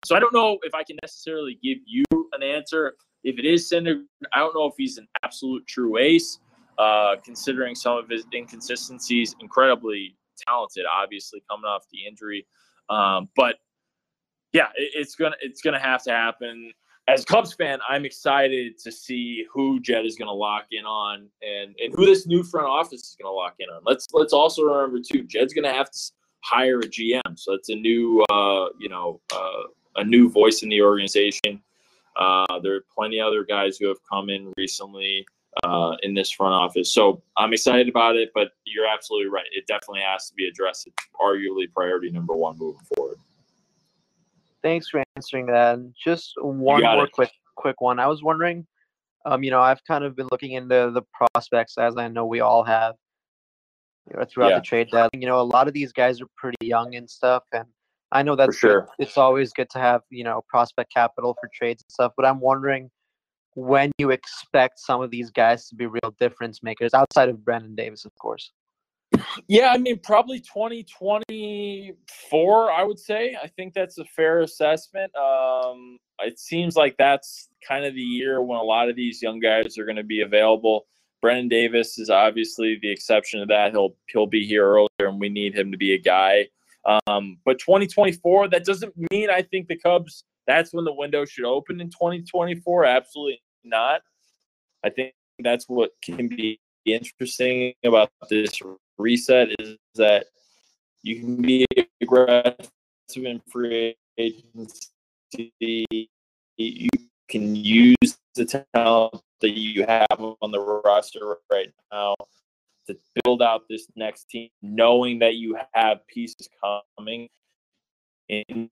So I don't know if I can necessarily give you an answer. If it is Syndergaard, I don't know if he's an absolute true ace, considering some of his inconsistencies. Incredibly talented, obviously, coming off the injury. But, yeah, it's gonna have to happen. As a Cubs fan, I'm excited to see who Jed is going to lock in on and who this new front office is going to lock in on. Let's also remember, too, Jed's going to have to hire a GM. So it's a new voice in the organization. There are plenty of other guys who have come in recently in this front office. So I'm excited about it, but you're absolutely right. It definitely has to be addressed. It's arguably priority number one moving forward. Thanks for answering that. Just one more quick one. I was wondering, I've kind of been looking into the prospects, as I know we all have, throughout the trade deadline. A lot of these guys are pretty young and stuff, and I know that's sure. It's always good to have, prospect capital for trades and stuff. But I'm wondering when you expect some of these guys to be real difference makers, outside of Brendan Davis, of course. Yeah, I mean, probably 2024, I would say. I think that's a fair assessment. It seems like that's kind of the year when a lot of these young guys are going to be available. Brendan Davis is obviously the exception to that. He'll be here earlier, and we need him to be a guy. But 2024, that doesn't mean I think the Cubs, that's when the window should open in 2024. Absolutely not. I think that's what can be interesting about this reset is that you can be aggressive in free agency. You can use the talent that you have on the roster right now to build out this next team, knowing that you have pieces coming in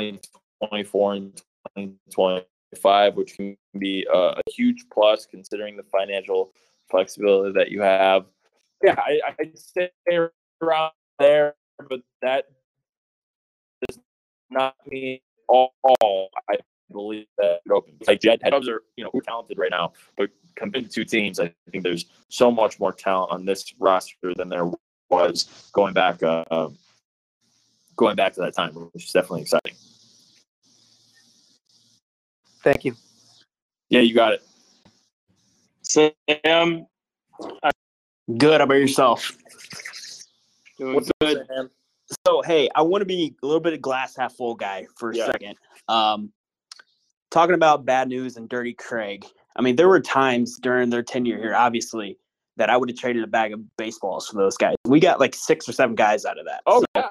2024 and 2025, which can be a huge plus considering the financial flexibility that you have. Yeah, I'd stay around there, but that does not mean all. I believe that it opens. Like Jed, Cubs are talented right now, but compared to two teams, I think there's so much more talent on this roster than there was going back to that time, which is definitely exciting. Thank you. Yeah, you got it, Sam. Good. How about yourself? What's good? So, hey, I want to be a little bit of glass half full guy for a second. Talking about Bad News and Dirty Craig. I mean, there were times during their tenure here, obviously, that I would have traded a bag of baseballs for those guys. We got like 6 or 7 guys out of that. Oh, so, yeah,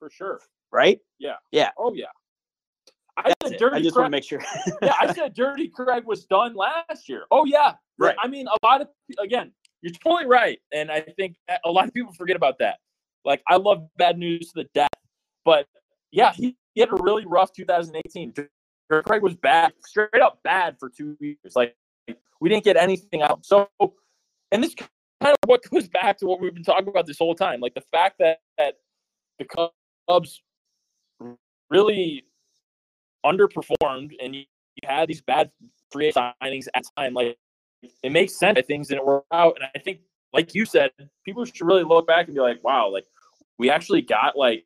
for sure. Right? Yeah. Yeah. Oh, yeah. I just want to make sure. Yeah, I said Dirty Craig was done last year. Oh, yeah. Right. I mean, a lot of, again, you're totally right, and I think a lot of people forget about that. Like, I love Bad News to the death, but, yeah, he had a really rough 2018. Craig was bad, straight up bad for 2 years. Like, we didn't get anything out. So, and this kind of what goes back to what we've been talking about this whole time. Like the fact that the Cubs really underperformed and you had these bad free signings at the time. Like it makes sense that things didn't work out. And I think, like you said, people should really look back and be like, wow, like we actually got like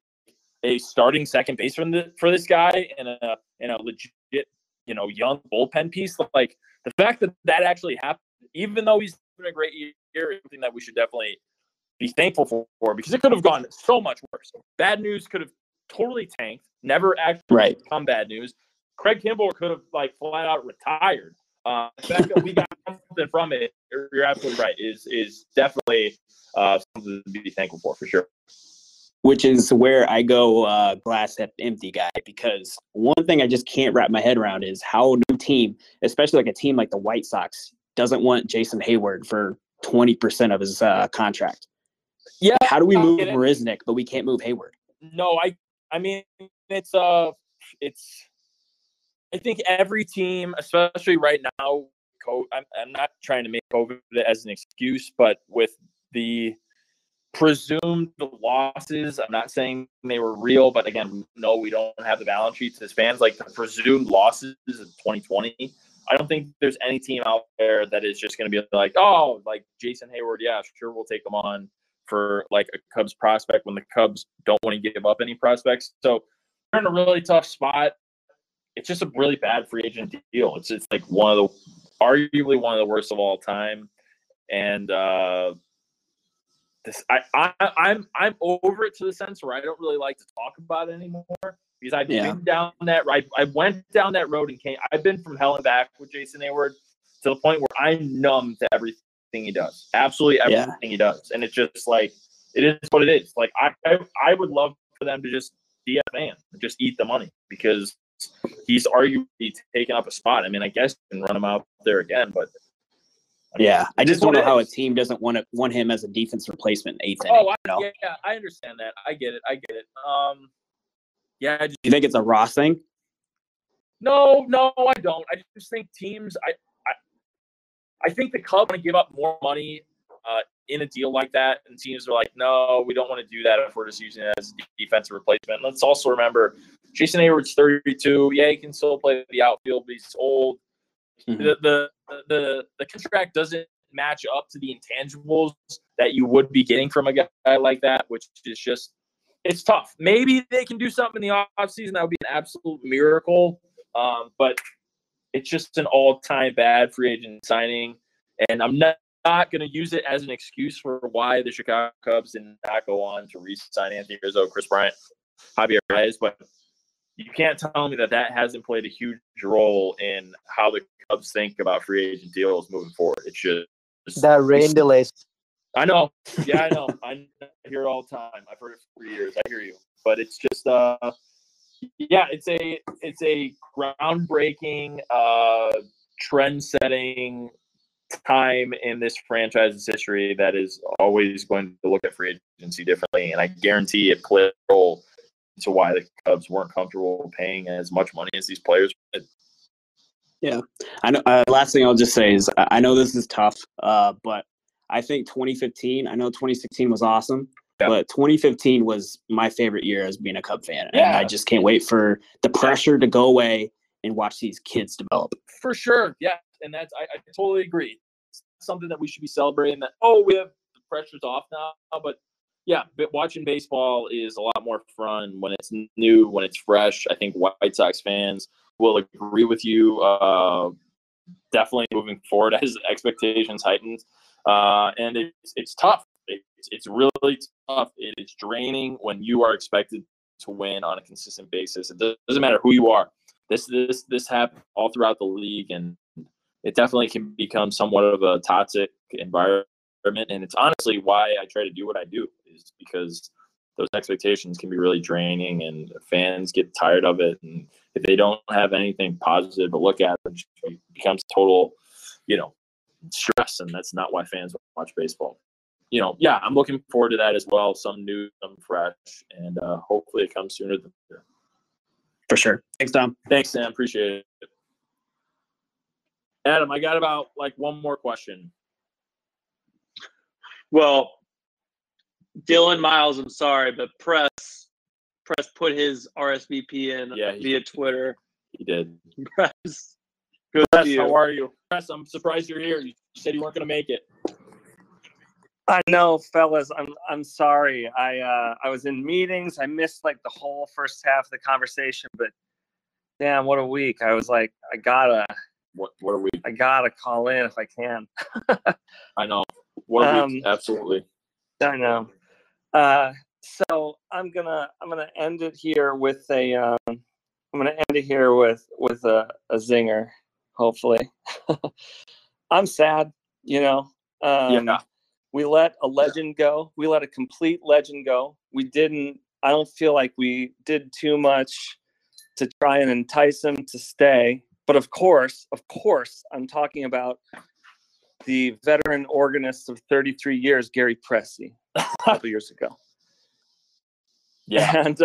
a starting second baseman for this guy and a legit, you know, young bullpen piece. Like the fact that actually happened, even though he's having a great year, is something that we should definitely be thankful for because it could have gone so much worse. Bad news could have totally tanked, never actually become bad news. Craig Kimbrel could have like flat out retired. The fact that we got something from it, you're absolutely right, is definitely something to be thankful for sure. Which is where I go glass half empty guy, because one thing I just can't wrap my head around is how no team, especially like a team like the White Sox, doesn't want Jason Hayward for 20% of his contract. Yeah, how do we move Marisnik, but we can't move Hayward? No, I mean it's. I think every team, especially right now, I'm not trying to make COVID as an excuse, but with the presumed losses, I'm not saying they were real, but again, no, we don't have the balance sheets as fans. Like the presumed losses of 2020, I don't think there's any team out there that is just going to be like, oh, like Jason Hayward, yeah, sure, we'll take him on for like a Cubs prospect when the Cubs don't want to give up any prospects. So they're in a really tough spot. It's just a really bad free agent deal. It's just like arguably one of the worst of all time. And I'm over it to the sense where I don't really like to talk about it anymore because I've been down that. I went down that road and I've been from hell and back with Jason Hayward to the point where I'm numb to everything he does. Absolutely everything he does. And it's just like, it is what it is. Like I would love for them to just be a fan and just eat the money because he's arguably taken up a spot. I mean, I guess you can run him out there again, but I mean, I just don't know how a team doesn't want him as a defense replacement in eighth inning. I understand that. I get it. Do you think it's a Ross thing? No, I don't. I just think teams. I think the Cubs want to give up more money in a deal like that, and teams are like, no, we don't want to do that if we're just using it as a defensive replacement. Let's also remember, Jason Hayward's 32. Yeah, he can still play the outfield, but he's old. Mm-hmm. The contract doesn't match up to the intangibles that you would be getting from a guy like that, which is just – it's tough. Maybe they can do something in the offseason. That would be an absolute miracle. But it's just an all-time bad free agent signing, and I'm not going to use it as an excuse for why the Chicago Cubs did not go on to re-sign Anthony Rizzo, Kris Bryant, Javier Baez, but – you can't tell me that hasn't played a huge role in how the Cubs think about free agent deals moving forward. It should. That rain delays. I know. Yeah, I know. I hear it all the time. I've heard it for years. I hear you. But it's just, it's a groundbreaking, trend-setting time in this franchise's history that is always going to look at free agency differently. And I guarantee it played a role to why the Cubs weren't comfortable paying as much money as these players did. Yeah. I know. Last thing I'll just say is I know this is tough, but I think 2015, I know 2016 was awesome, but 2015 was my favorite year as being a Cub fan. Yeah. And I just can't wait for the pressure to go away and watch these kids develop. For sure. Yeah. And that's, I totally agree. It's something that we should be celebrating that, oh, we have the pressure's off now, but yeah, but watching baseball is a lot more fun when it's new, when it's fresh. I think White Sox fans will agree with you. Definitely moving forward as expectations heighten, and it's tough. It's really tough. It is draining when you are expected to win on a consistent basis. It doesn't matter who you are. This happens all throughout the league, and it definitely can become somewhat of a toxic environment. And it's honestly why I try to do what I do is because those expectations can be really draining and fans get tired of it. And if they don't have anything positive to look at, it becomes total, stress. And that's not why fans watch baseball. I'm looking forward to that as well. Some new, some fresh, and hopefully it comes sooner than later. For sure. Thanks, Tom. Thanks, Sam. Appreciate it. Adam, I got about one more question. Well, Dylan Miles, I'm sorry, but Press put his RSVP in via Twitter. He did. Press, good Press, to you. How are you? Press, I'm surprised you're here. You said you weren't going to make it. I know, fellas. I'm sorry. I was in meetings. I missed like the whole first half of the conversation. But damn, what a week! I was like, I gotta. What a week! I gotta call in if I can. I know. What a week! Absolutely. I know. So I'm gonna end it here with a I'm gonna end it here with a zinger. Hopefully, I'm sad. You know. Yeah. We let a legend go. We let a complete legend go. We didn't. I don't feel like we did too much to try and entice him to stay. But of course, I'm talking about the veteran organist of 33 years, Gary Pressey, a couple years ago. Yeah, and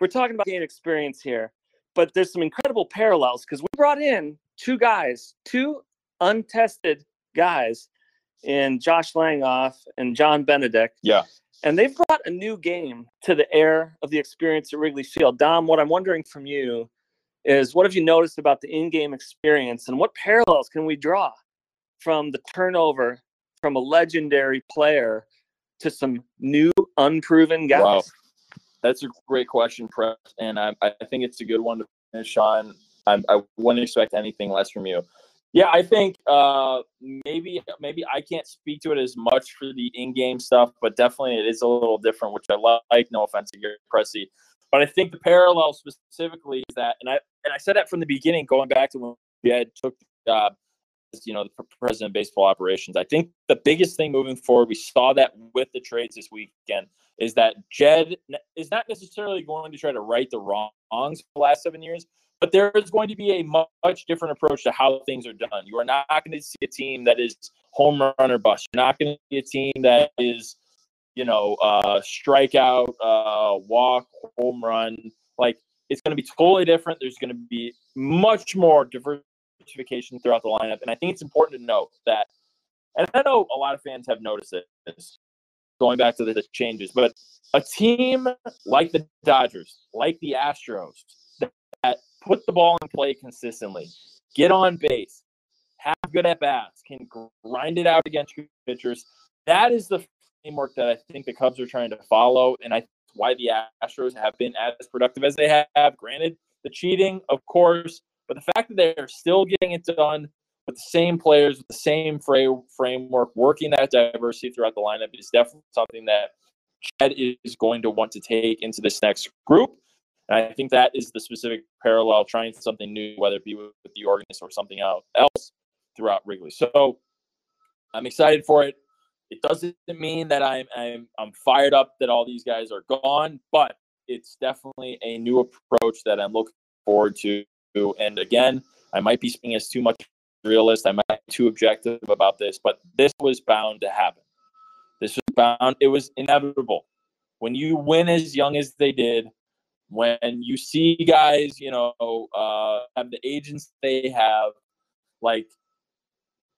we're talking about game experience here, but there's some incredible parallels because we brought in two untested guys. In Josh Langhoff and John Benedict. Yeah. And they've brought a new game to the air of the experience at Wrigley Field. Dom, what I'm wondering from you is what have you noticed about the in-game experience and what parallels can we draw from the turnover from a legendary player to some new unproven guys? Wow. That's a great question, Press, and I think it's a good one to finish on. I wouldn't expect anything less from you. Yeah, I think maybe I can't speak to it as much for the in-game stuff, but definitely it is a little different, which I like. No offense to Gary Pressey, but I think the parallel specifically is that, and I said that from the beginning, going back to when Jed took the job, the president of baseball operations. I think the biggest thing moving forward, we saw that with the trades this weekend, is that Jed is not necessarily going to try to right the wrongs for the last 7 years. But there is going to be a much different approach to how things are done. You are not going to see a team that is home run or bust. You're not going to see a team that is, strikeout, walk, home run. Like, it's going to be totally different. There's going to be much more diversification throughout the lineup. And I think it's important to note that, and I know a lot of fans have noticed this, going back to the changes, but a team like the Dodgers, like the Astros, that put the ball in play consistently, get on base, have good at-bats, can grind it out against your pitchers. That is the framework that I think the Cubs are trying to follow, and I think why the Astros have been as productive as they have. Granted, the cheating, of course, but the fact that they're still getting it done with the same players, with the same framework, working that diversity throughout the lineup is definitely something that Jed is going to want to take into this next group. And I think that is the specific parallel, trying something new, whether it be with the organist or something else throughout Wrigley. So I'm excited for it. It doesn't mean that I'm fired up that all these guys are gone, but it's definitely a new approach that I'm looking forward to. And again, I might be speaking as too much realist. I might be too objective about this, but this was bound to happen. This was bound. It was inevitable. When you win as young as they did, when you see guys, have the agents they have, like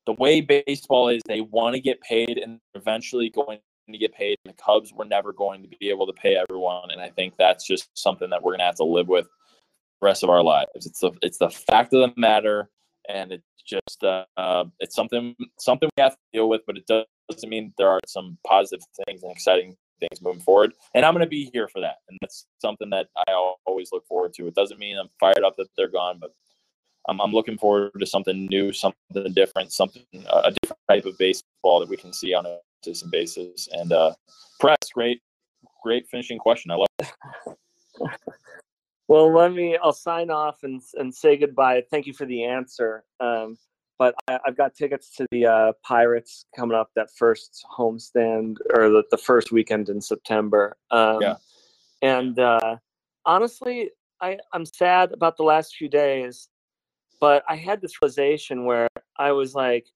the way baseball is, they want to get paid and eventually going to get paid. And the Cubs were never going to be able to pay everyone. And I think that's just something that we're going to have to live with the rest of our lives. It's the fact of the matter. And it's just it's something we have to deal with. But it doesn't mean there aren't some positive things and exciting things moving forward, and I'm going to be here for that, and that's something that I always look forward to. It doesn't mean I'm fired up that they're gone, but I'm looking forward to something new, something different, a different type of baseball that we can see on a consistent basis. And Press, great finishing question. I love it. Well, I'll sign off and say goodbye. Thank you for the answer. But I've got tickets to the Pirates coming up, that first homestand or the first weekend in September. And honestly, I'm sad about the last few days, but I had this realization where I was like,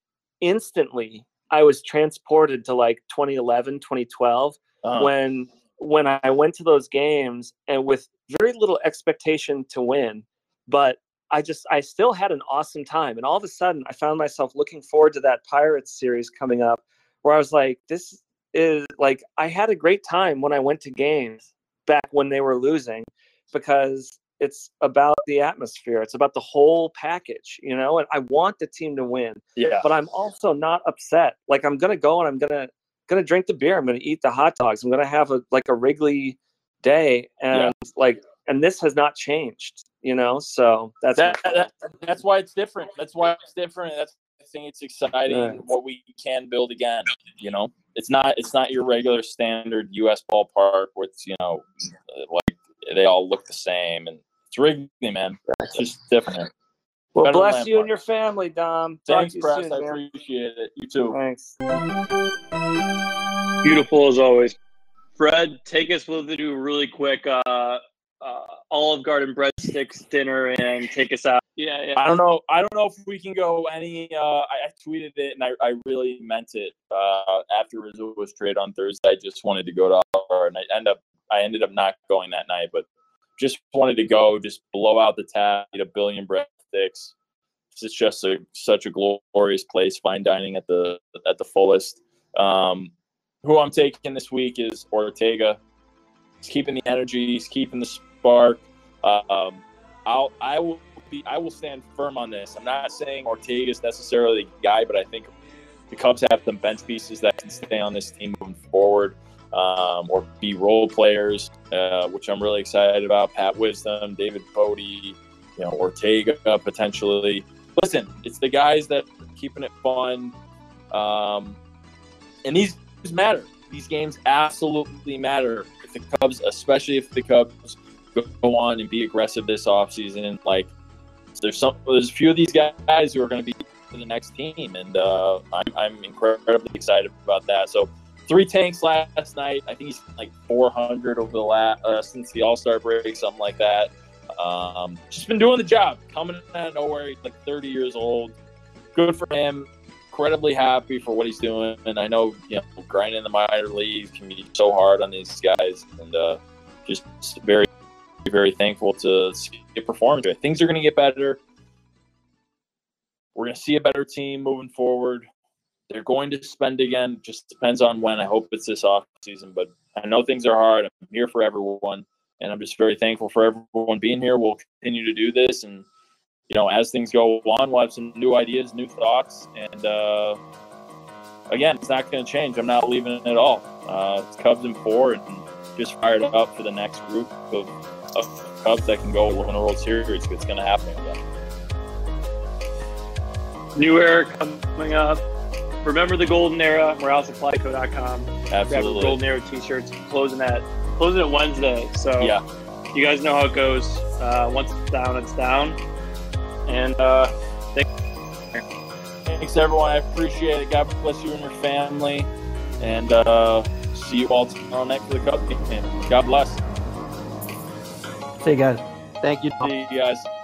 instantly, I was transported to like 2011, 2012, when I went to those games and with very little expectation to win, but I still had an awesome time. And all of a sudden I found myself looking forward to that Pirates series coming up where I was like, this is like I had a great time when I went to games back when they were losing, because it's about the atmosphere. It's about the whole package, you know, and I want the team to win, but I'm also not upset. Like I'm going to go and I'm going to drink the beer. I'm going to eat the hot dogs. I'm going to have a Wrigley day. And and this has not changed, you know? So that's why it's different. That's why it's different. That's I think it's exciting what we can build again. You know, it's not your regular standard U.S. ballpark where it's, you know, like they all look the same, and it's Wrigley, man. It's just different. Well, Federal bless Landmark. You and your family, Dom. Thanks, Press. I appreciate it. You too. Thanks. Beautiful as always. Fred, take us with you really quick. Olive Garden breadsticks dinner, and take us out. Yeah. I don't know if we can go any. I tweeted it, and I really meant it. After Rizzo was traded on Thursday, I just wanted to go to Olive Garden, and I ended up not going that night, but just wanted to go, just blow out the tab, eat 1 billion breadsticks. It's just such a glorious place, fine dining at the fullest. Who I'm taking this week is Ortega. He's keeping the energy. He's keeping the spark. I will stand firm on this. I'm not saying Ortega is necessarily the guy, but I think the Cubs have some bench pieces that can stay on this team moving forward, or be role players, which I'm really excited about. Pat Wisdom, David Bodie, you know, Ortega potentially. Listen, it's the guys that are keeping it fun, and these matter. These games absolutely matter. Especially if the Cubs go on and be aggressive this offseason, like there's a few of these guys who are going to be for the next team, and I'm incredibly excited about that. So 3 tanks last night. I think he's like 400 over the last since the All-Star break, something like that. Just been doing the job, coming out of nowhere. He's like 30 years old. Good for him. Incredibly happy for what he's doing, and I know, you know, grinding the minor leagues can be so hard on these guys, and just very, very thankful to see it perform. Things are going to get better. We're going to see a better team moving forward. They're going to spend again. Just depends on when. I hope it's this off season, but I know things are hard. I'm here for everyone, and I'm just very thankful for everyone being here. We'll continue to do this, and you know, as things go on, we'll have some new ideas, new thoughts, and again, it's not going to change. I'm not leaving it at all. It's Cubs in 4, and just fired up for the next group of Cubs that can go win a World Series. It's going to happen again. New era coming up. Remember the golden era. We're out at supplyco.com. Absolutely. Golden era t-shirts. Closing at Wednesday. So yeah, you guys know how it goes. Once it's down, it's down. And thanks everyone. I appreciate it. God bless you and your family. And see you all tomorrow night for the Cup game. God bless. See you guys. Thank you. See you guys.